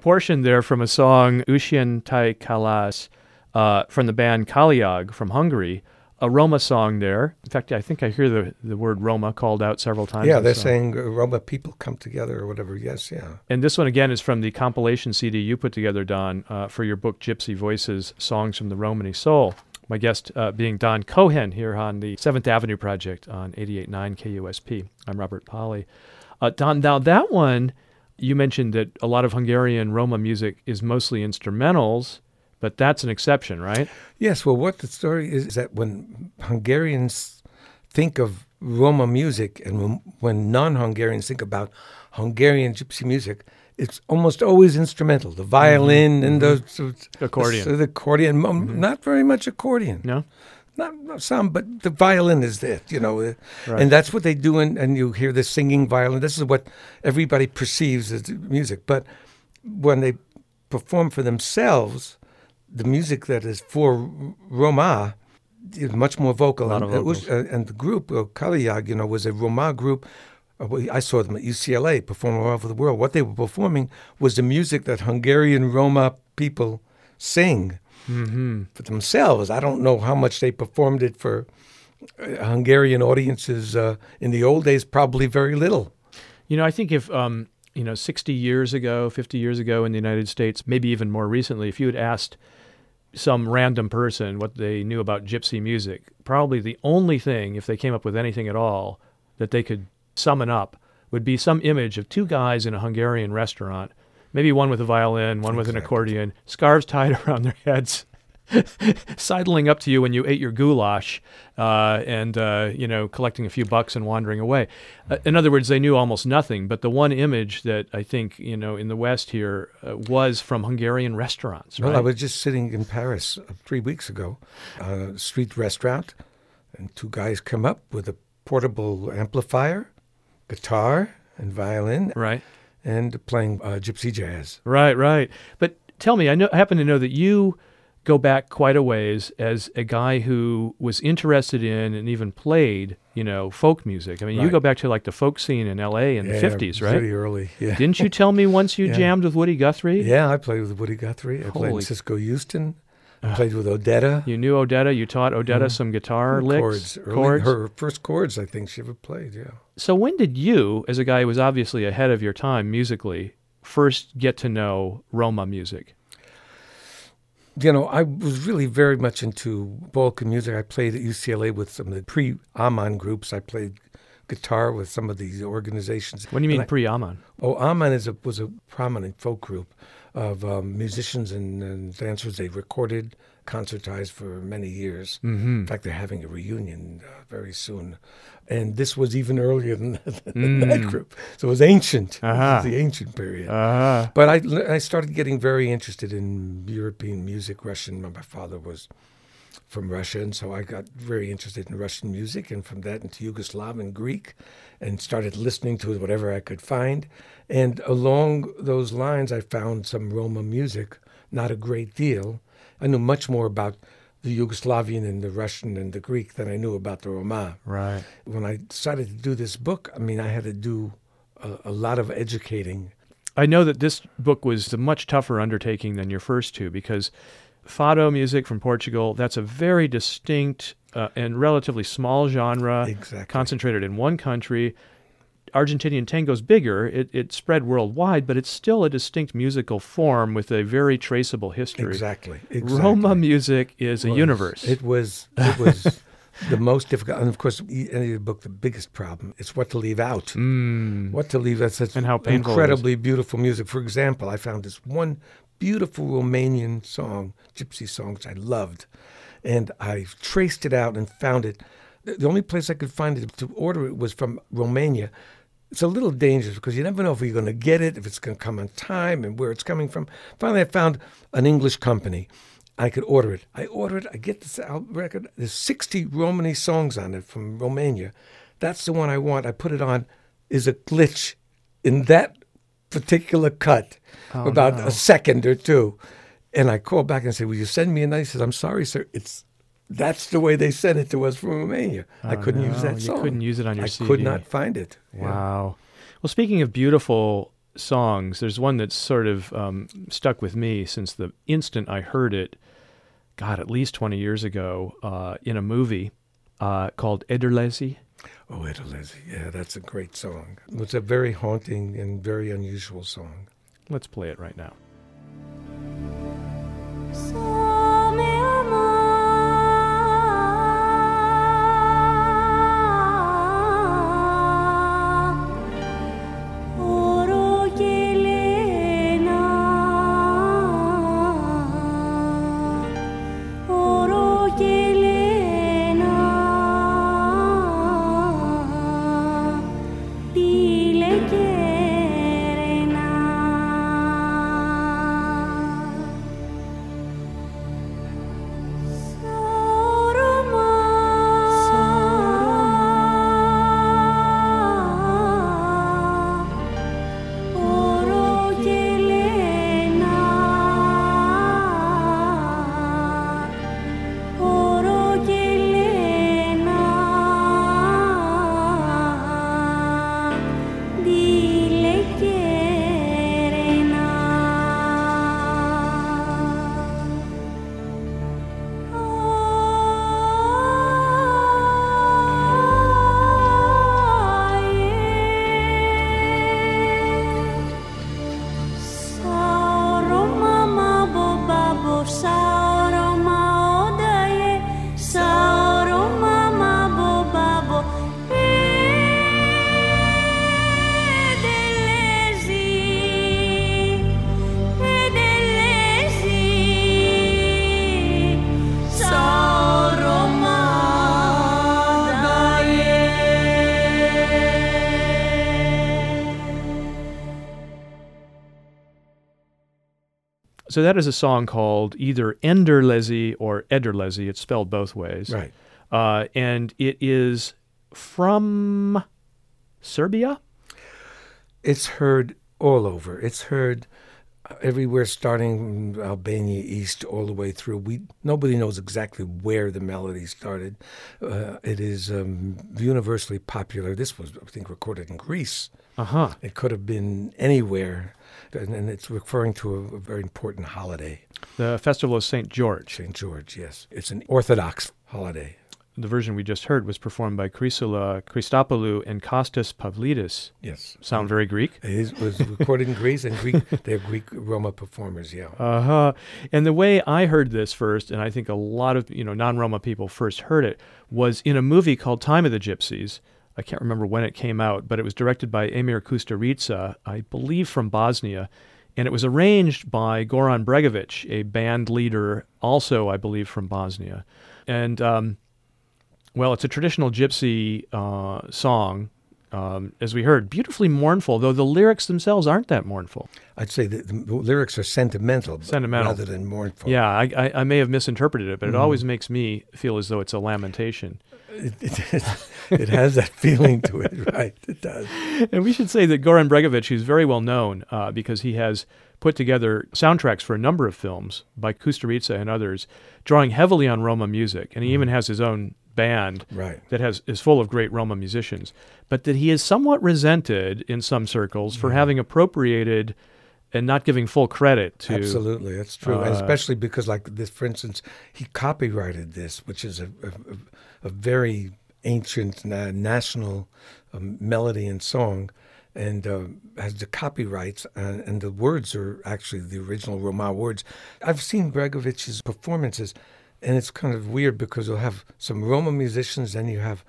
Portion there from a song, Ushien tai Kalas, uh, from the band Kaliyag from Hungary, a Roma song there. In fact, I think I hear the, the word Roma called out several times. Yeah, they're saying Roma people come together or whatever, yes, yeah. And this one, again, is from the compilation C D you put together, Don, uh, for your book, Gypsy Voices, Songs from the Romani Soul. My guest uh, being Don Cohen here on the seventh Avenue Project on eighty-eight point nine K U S P. I'm Robert Polly. Uh, Don, now that one... You mentioned that a lot of Hungarian Roma music is mostly instrumentals, but that's an exception, right? Yes. Well, what the story is, is that when Hungarians think of Roma music and when, when non-Hungarians think about Hungarian gypsy music, it's almost always instrumental. The violin mm-hmm. and those... So, accordion. So the accordion. Mm-hmm. Not very much accordion. No? Not, not some, but the violin is it, you know. Right. And that's what they do, in, and you hear the singing violin. This is what everybody perceives as music. But when they perform for themselves, the music that is for Roma is much more vocal. And, uh, and the group, uh, Kaliyag, you know, was a Roma group. I saw them at U C L A perform all over the world. What they were performing was the music that Hungarian Roma people sing. Mm-hmm. For themselves. I don't know how much they performed it for uh, Hungarian audiences uh, in the old days, probably very little. You know, I think if, um, you know, sixty years ago, fifty years ago in the United States, maybe even more recently, if you had asked some random person what they knew about gypsy music, probably the only thing, if they came up with anything at all, that they could summon up would be some image of two guys in a Hungarian restaurant. Maybe one with a violin, one with exactly. an accordion, scarves tied around their heads, sidling up to you when you ate your goulash, uh, and uh, you know, collecting a few bucks and wandering away. Uh, in other words, they knew almost nothing. But the one image that I think you know in the West here uh, was from Hungarian restaurants. Right? Well, I was just sitting in Paris uh, three weeks ago, a uh, street restaurant, and two guys come up with a portable amplifier, guitar, and violin. Right. And playing uh, gypsy jazz. Right, right. But tell me, I, know, I happen to know that you go back quite a ways as a guy who was interested in and even played, you know, folk music. I mean, right. you go back to like the folk scene in L A in yeah, the fifties, right? Pretty early, yeah. Didn't you tell me once you yeah. jammed with Woody Guthrie? Yeah, I played with Woody Guthrie. I Holy. played with Cisco Houston. I played with Odetta. You knew Odetta. You taught Odetta mm. some guitar licks. Chords. Early, chords. Her first chords, I think, she ever played, yeah. So when did you, as a guy who was obviously ahead of your time musically, first get to know Roma music? You know, I was really very much into Balkan music. I played at U C L A with some of the pre-Aman groups. I played guitar with some of these organizations. What do you mean pre-Aman? Oh, Aman is a, was a prominent folk group of um, musicians and, and dancers. They recorded, concertized for many years. Mm-hmm. In fact, they're having a reunion uh, very soon. And this was even earlier than, than mm. that group. So it was ancient. Uh-huh. It was the ancient period. Uh-huh. But I, I started getting very interested in European music, Russian. My father was from Russia, and so I got very interested in Russian music, and from that into Yugoslav and Greek, and started listening to whatever I could find. And along those lines, I found some Roma music, not a great deal. I knew much more about the Yugoslavian and the Russian and the Greek than I knew about the Roma. Right. When I decided to do this book, I mean, I had to do a, a lot of educating. I know that this book was a much tougher undertaking than your first two, because Fado music from Portugal, that's a very distinct uh, and relatively small genre, exactly. concentrated in one country. Argentinian tango's bigger. It, it spread worldwide, but it's still a distinct musical form with a very traceable history. Exactly. exactly. Roma music is was, a universe. It was it was the most difficult. And of course, in the book, the biggest problem is what to leave out. Mm. What to leave out. That's and how painful incredibly beautiful music. For example, I found this one beautiful Romanian song, gypsy song, which I loved. And I traced it out and found it. The only place I could find it to order it was from Romania. It's a little dangerous because you never know if you're going to get it, if it's going to come on time, and where it's coming from. Finally, I found an English company. I could order it. I order it. I get this record. There's sixty Romani songs on it from Romania. That's the one I want. I put it on. Is a glitch in that particular cut, oh, about no. a second or two. And I called back and said, will you send me a nice? He says, I'm sorry, sir. It's... That's the way they sent it to us from Romania. Oh, I couldn't no, use that song. You couldn't use it on your I C D. I could not find it. Wow. Yeah. Well, speaking of beautiful songs, there's one that's sort of um, stuck with me since the instant I heard it, God, at least twenty years ago, uh, in a movie uh, called Ederlezi. Oh, Ederlezi. Yeah, that's a great song. It's a very haunting and very unusual song. Let's play it right now. So So that is a song called either Enderlezi or Ederlezi. It's spelled both ways. Right. Uh, and it is from Serbia? It's heard all over. It's heard everywhere, starting from Albania east all the way through. We Nobody knows exactly where the melody started. Uh, it is um, universally popular. This was, I think, recorded in Greece. Uh-huh. It could have been anywhere. And, and it's referring to a, a very important holiday. The Festival of Saint George. Saint George, yes. It's an Orthodox holiday. The version we just heard was performed by Chrysula Christopoulou and Kostas Pavlidis. Yes. Sound very Greek? It is, was recorded in Greece, and Greek, they're Greek Roma performers, yeah. Uh-huh. And the way I heard this first, and I think a lot of you know non-Roma people first heard it, was in a movie called Time of the Gypsies. I can't remember when it came out, but it was directed by Emir Kusturica, I believe from Bosnia. And it was arranged by Goran Bregovic, a band leader, also, I believe, from Bosnia. And, um, well, it's a traditional gypsy uh, song, um, as we heard, beautifully mournful, though the lyrics themselves aren't that mournful. I'd say the, the lyrics are sentimental, sentimental rather than mournful. Yeah, I, I, I may have misinterpreted it, but mm. it always makes me feel as though it's a lamentation. It, it, it has that feeling to it, right? It does. And we should say that Goran Bregovic, who's very well known uh, because he has put together soundtracks for a number of films by Kusturica and others, drawing heavily on Roma music, and he mm. even has his own band right. that has is full of great Roma musicians, but that he is somewhat resented in some circles mm. for having appropriated and not giving full credit to... Absolutely, that's true. Uh, and especially because, like this, for instance, he copyrighted this, which is a, a, a very ancient na- national um, melody and song, and uh, has the copyrights, and, and the words are actually the original Roma words. I've seen Bregovic's performances, and it's kind of weird because you'll have some Roma musicians, and you have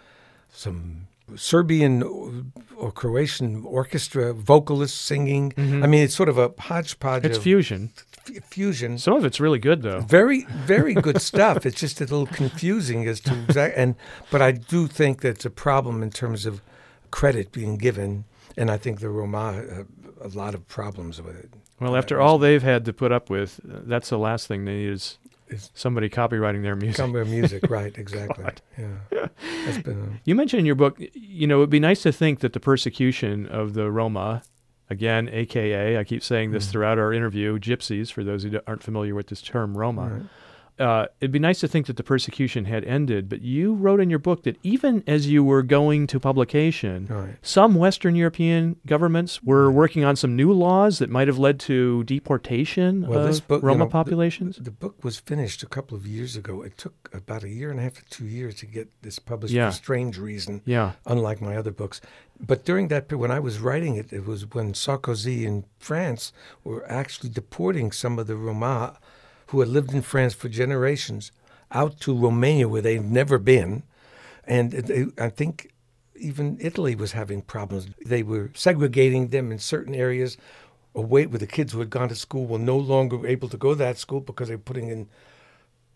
some Serbian or Croatian orchestra, vocalists singing. Mm-hmm. I mean, it's sort of a hodgepodge. It's fusion. F- fusion. Some of it's really good, though. Very, very good stuff. It's just a little confusing as to exact. And but I do think that's a problem in terms of credit being given, and I think the Roma have a lot of problems with it. Well, after all they've had to put up with, that's the last thing they need is somebody copywriting their music. Copyright music, right, exactly. Yeah. That's been a... You mentioned in your book, you know, it would be nice to think that the persecution of the Roma, again, A K A, I keep saying this mm. throughout our interview, gypsies, for those who aren't familiar with this term, Roma, right. uh, it'd be nice to think that the persecution had ended, but you wrote in your book that even as you were going to publication, right. some Western European governments were right. working on some new laws that might have led to deportation well, of this book, Roma you know, populations. The, the book was finished a couple of years ago. It took about a year and a half to two years to get this published yeah. for a strange reason, yeah. unlike my other books. But during that period, when I was writing it, it was when Sarkozy in France were actually deporting some of the Roma who had lived in France for generations, out to Romania where they've never been. And they, I think even Italy was having problems. They were segregating them in certain areas away where the kids who had gone to school were no longer able to go to that school because they were putting in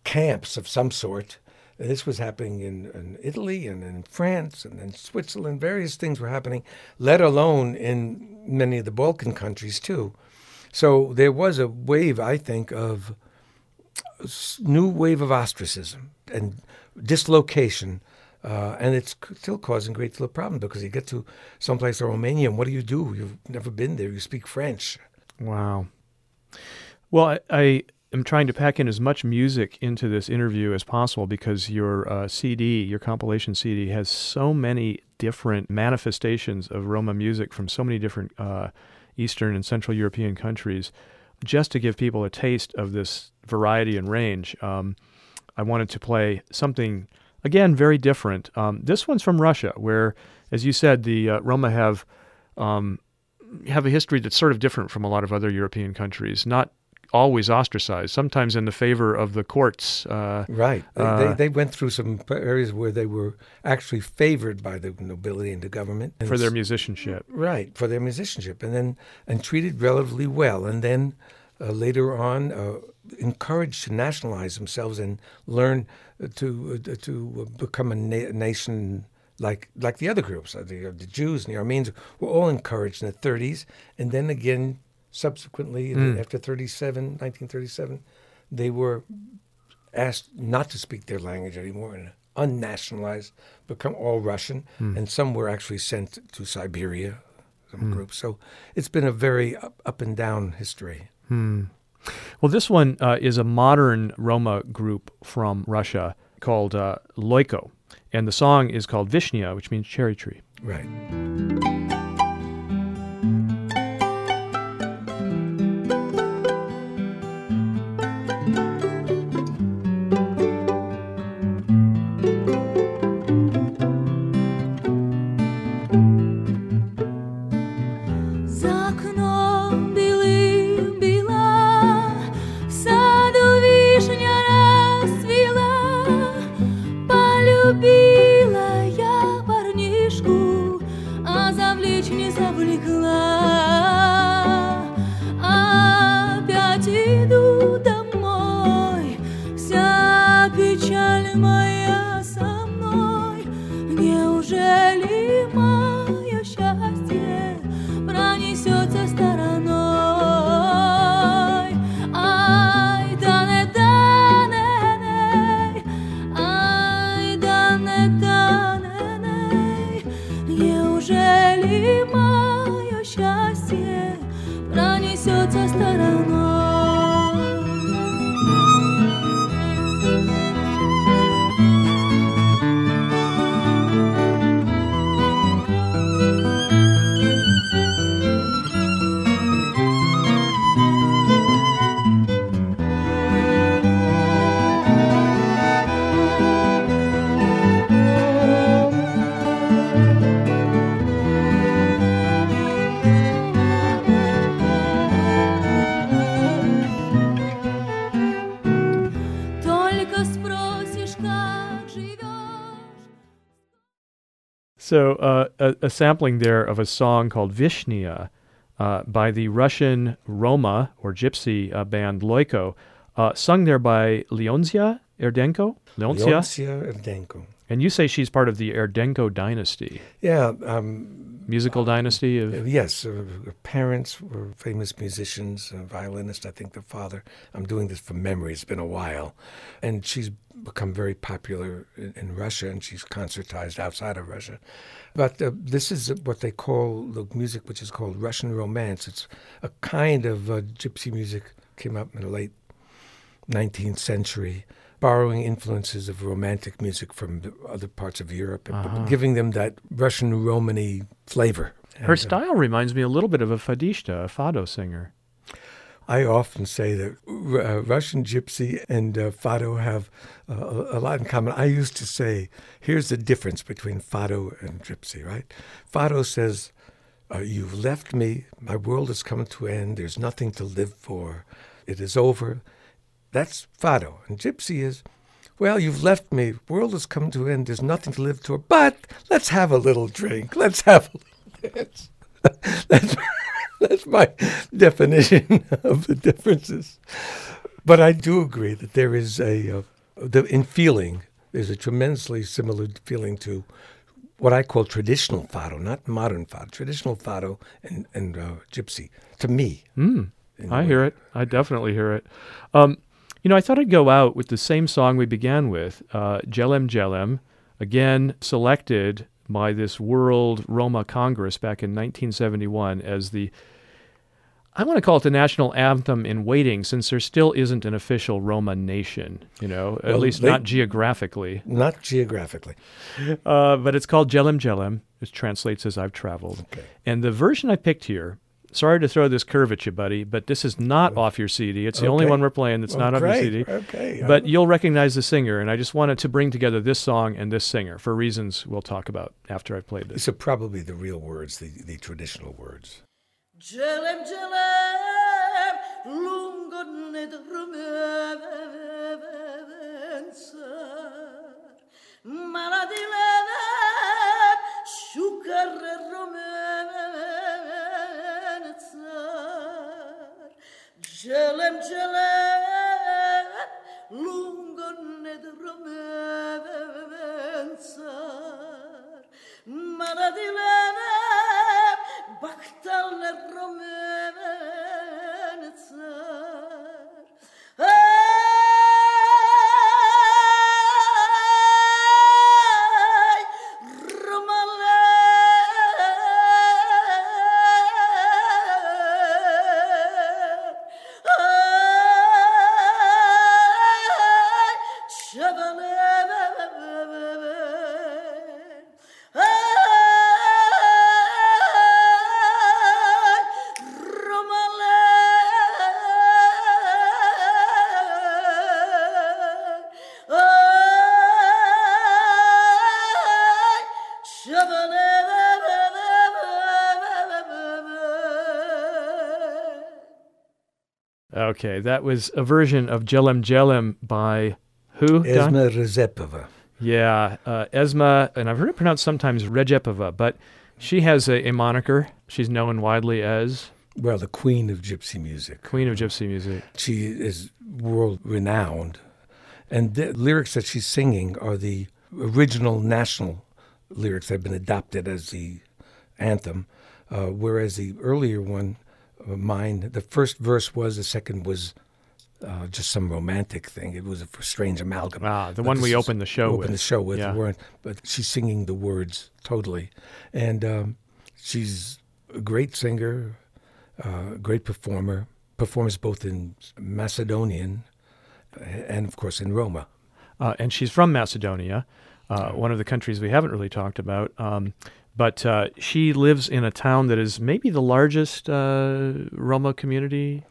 camps of some sort. And this was happening in, in Italy and in France and in Switzerland. Various things were happening, let alone in many of the Balkan countries too. So there was a wave, I think, of new wave of ostracism and dislocation, uh, and it's c- still causing a great deal of problem because you get to someplace like Romania, and what do you do? You've never been there. You speak French. Wow. Well, I, I am trying to pack in as much music into this interview as possible because your uh, C D, your compilation C D, has so many different manifestations of Roma music from so many different uh, Eastern and Central European countries. Just to give people a taste of this variety and range, um, I wanted to play something, again, very different. Um, this one's from Russia, where, as you said, the uh, Roma have um, have a history that's sort of different from a lot of other European countries, not always ostracized, sometimes in the favor of the courts. Uh, right. They, uh, they, they went through some areas where they were actually favored by the nobility and the government. And for their musicianship. Right, for their musicianship, and then and treated relatively well, and then Uh, later on, uh, encouraged to nationalize themselves and learn uh, to uh, to uh, become a na- nation like like the other groups. Uh, the, uh, the Jews and the Armenians were all encouraged in the thirties, and then again, subsequently, mm. after nineteen thirty-seven, they were asked not to speak their language anymore and unnationalized, become all Russian, mm. and some were actually sent to Siberia, some mm. groups. So it's been a very up, up and down history. Hmm. Well, this one uh, is a modern Roma group from Russia called uh, Loiko, and the song is called Vishnia, which means cherry tree. Right. печаль моя со мной? Неужели мое счастье пронесется стороной? Ай да не да не, ай да не да не, неужели мое счастье пронесется стороной? So uh, a, a sampling there of a song called Vishnia uh, by the Russian Roma or Gypsy uh, band Loiko, uh, sung there by Leonzia Erdenko. Leonzia? Leonzia Erdenko. And you say she's part of the Erdenko dynasty. Yeah. Um, Musical uh, dynasty? Of... Uh, yes. Uh, her parents were famous musicians, uh, violinist, I think the father. I'm doing this from memory. It's been a while. And she's become very popular in, in Russia, and she's concertized outside of Russia. But uh, this is what they call the music which is called Russian Romance. It's a kind of uh, gypsy music, came up in the late nineteenth century, borrowing influences of romantic music from the other parts of Europe, uh-huh. but giving them that Russian Romany flavor. Her and, style uh, reminds me a little bit of a fadista, a Fado singer. I often say that uh, Russian Gypsy and uh, Fado have uh, a lot in common. I used to say, here's the difference between Fado and Gypsy, right? Fado says, uh, you've left me, my world has come to end, there's nothing to live for, it is over. That's Fado. And Gypsy is, well, you've left me, world has come to end, there's nothing to live for, but let's have a little drink, let's have a little dance. That's That's my definition of the differences. But I do agree that there is a, uh, the, in feeling, there's a tremendously similar feeling to what I call traditional Fado, not modern Fado, traditional Fado and, and uh, Gypsy, to me. Mm, I hear it. I definitely hear it. Um, you know, I thought I'd go out with the same song we began with, uh, Jelem Jelem, again selected by this World Roma Congress back in nineteen seventy-one as the, I want to call it the national anthem in waiting, since there still isn't an official Roma nation, you know, well, at least they, not geographically. Not geographically. Uh, but it's called Jelem Jelem, which translates as I've traveled. Okay. And the version I picked here, sorry to throw this curve at you, buddy, but this is not okay. off your C D. It's the okay. only one we're playing that's well, not great. off your C D. Okay. But I'm... you'll recognize the singer, and I just wanted to bring together this song and this singer for reasons we'll talk about after I've played this. These are probably the real words, the, the traditional words. Jelem, jelem, lungon ne drumevensar, maladilem, shukar rumevensar. Jelem, jelem, lungon ne drumevensar, maladilem. Baktal ne romen tsar ay romale ay shavale. Okay, that was a version of Jelem Jelem by who? Esma Redžepova. Yeah, uh, Esma, and I've heard it pronounced sometimes Redžepova, but she has a, a moniker. She's known widely as? Well, the Queen of Gypsy Music. Queen of Gypsy Music. She is world-renowned, And the lyrics that she's singing are the original national lyrics that have been adopted as the anthem, uh, whereas the earlier one, uh, mine, the first verse was, the second was uh, just some romantic thing. It was a strange amalgam. Ah, the but one we opened the show opened with. Opened the show with, yeah. weren't, but she's singing the words totally. And um, she's a great singer, uh, great performer, performs both in Macedonian and, of course, in Roma. Uh, and she's from Macedonia, uh, one of the countries we haven't really talked about. Um, but uh, she lives in a town that is maybe the largest uh, Roma community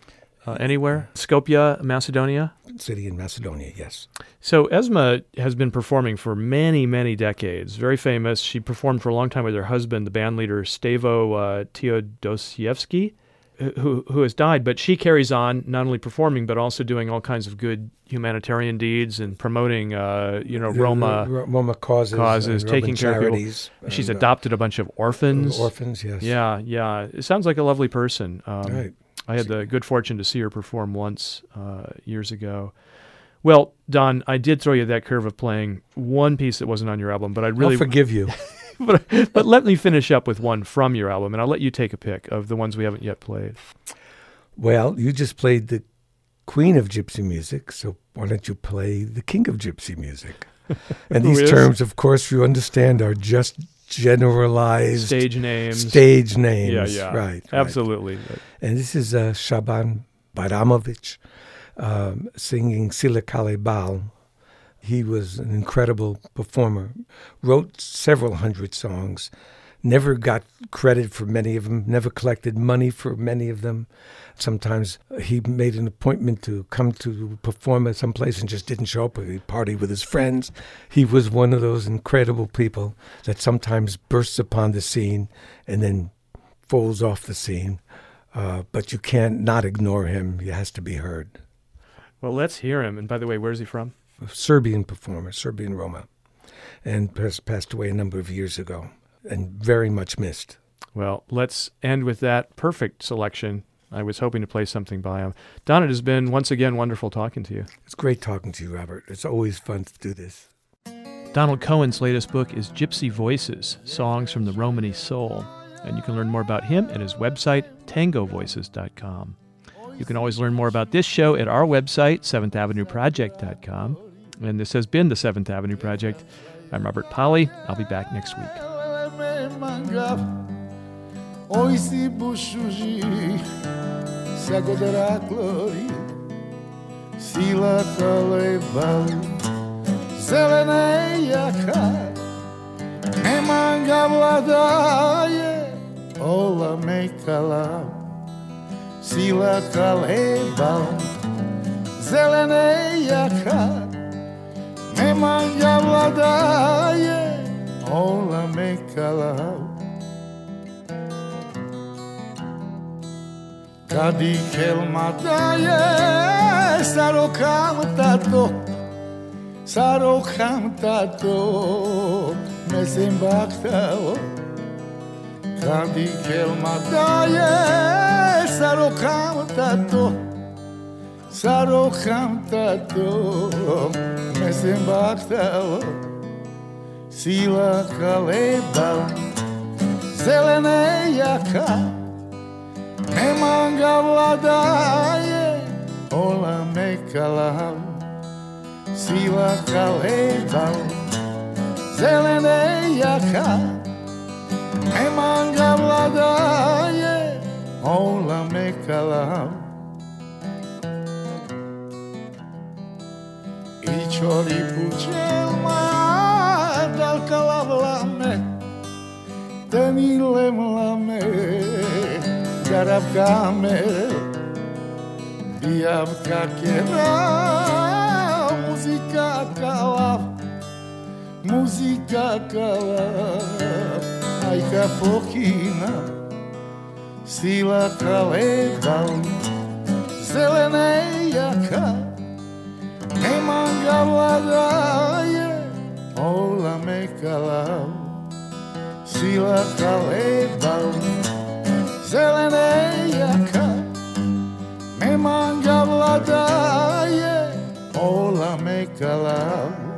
uh, anywhere, Skopje, Macedonia. City in Macedonia, yes. So Esma has been performing for many, many decades, very famous. She performed for a long time with her husband, the band leader Stevo uh, Teodosievski, who who has died, but she carries on not only performing but also doing all kinds of good humanitarian deeds and promoting, uh, you know, Roma Roma causes, causes taking care of people. She's adopted a bunch of orphans. Orphans, yes. Yeah, yeah. It sounds like a lovely person. Um, right. I had the good fortune to see her perform once uh, years ago. Well, Don, I did throw you that curve of playing one piece that wasn't on your album, but I really I'll forgive you. But, but let me finish up with one from your album, and I'll let you take a pick of the ones we haven't yet played. Well, you just played the queen of gypsy music, so why don't you play the king of gypsy music? And these terms, of course, you understand, are just generalized stage names. Stage names, yeah, yeah, right, absolutely. Right. And this is uh, Shaban Baramovic um, singing Silakale Bal. He was an incredible performer, wrote several hundred songs, never got credit for many of them, never collected money for many of them. Sometimes he made an appointment to come to perform at some place and just didn't show up. He partied with his friends. He was one of those incredible people that sometimes bursts upon the scene and then falls off the scene. Uh, but you can't not ignore him. He has to be heard. Well, let's hear him. And by the way, where is he from? A Serbian performer, Serbian Roma, and has passed away a number of years ago, and very much missed. Well, let's end with that perfect selection. I was hoping to play something by him. Don, it has been once again wonderful talking to you. It's great talking to you, Robert. It's always fun to do this. Donald Cohen's latest book is Gypsy Voices, Songs from the Romani Soul, and you can learn more about him at his website, tango voices dot com. You can always learn more about this show at our website, seventh avenue project dot com. And this has been the seventh Avenue Project. I'm Robert Polly. I'll be back next week. Sila kaleba, zelene jaka, nema ga vladaje, ola me kalav. Kad I kelma daje, sarokam tato, sarokam tato, mesim baktao. Kad I kelma daje, Saro kam tato, saro kam tato, mesim baktalo, sila kaleba, zelene jaka, nema ga vladaje, ola me kalav, sila kaleba, zelene jaka, nema ga vladaje. Ola me kalam I čori pučelma dal kalavlame tenilem lame garab kamere diab kakera muzika kalav muzika kalav ajka pokina Sila kaleba, zelene jaka, nema ga vladaje, ola me kalav. Sila kaleba, zelene jaka, nema ga vladaje, Ola make a love.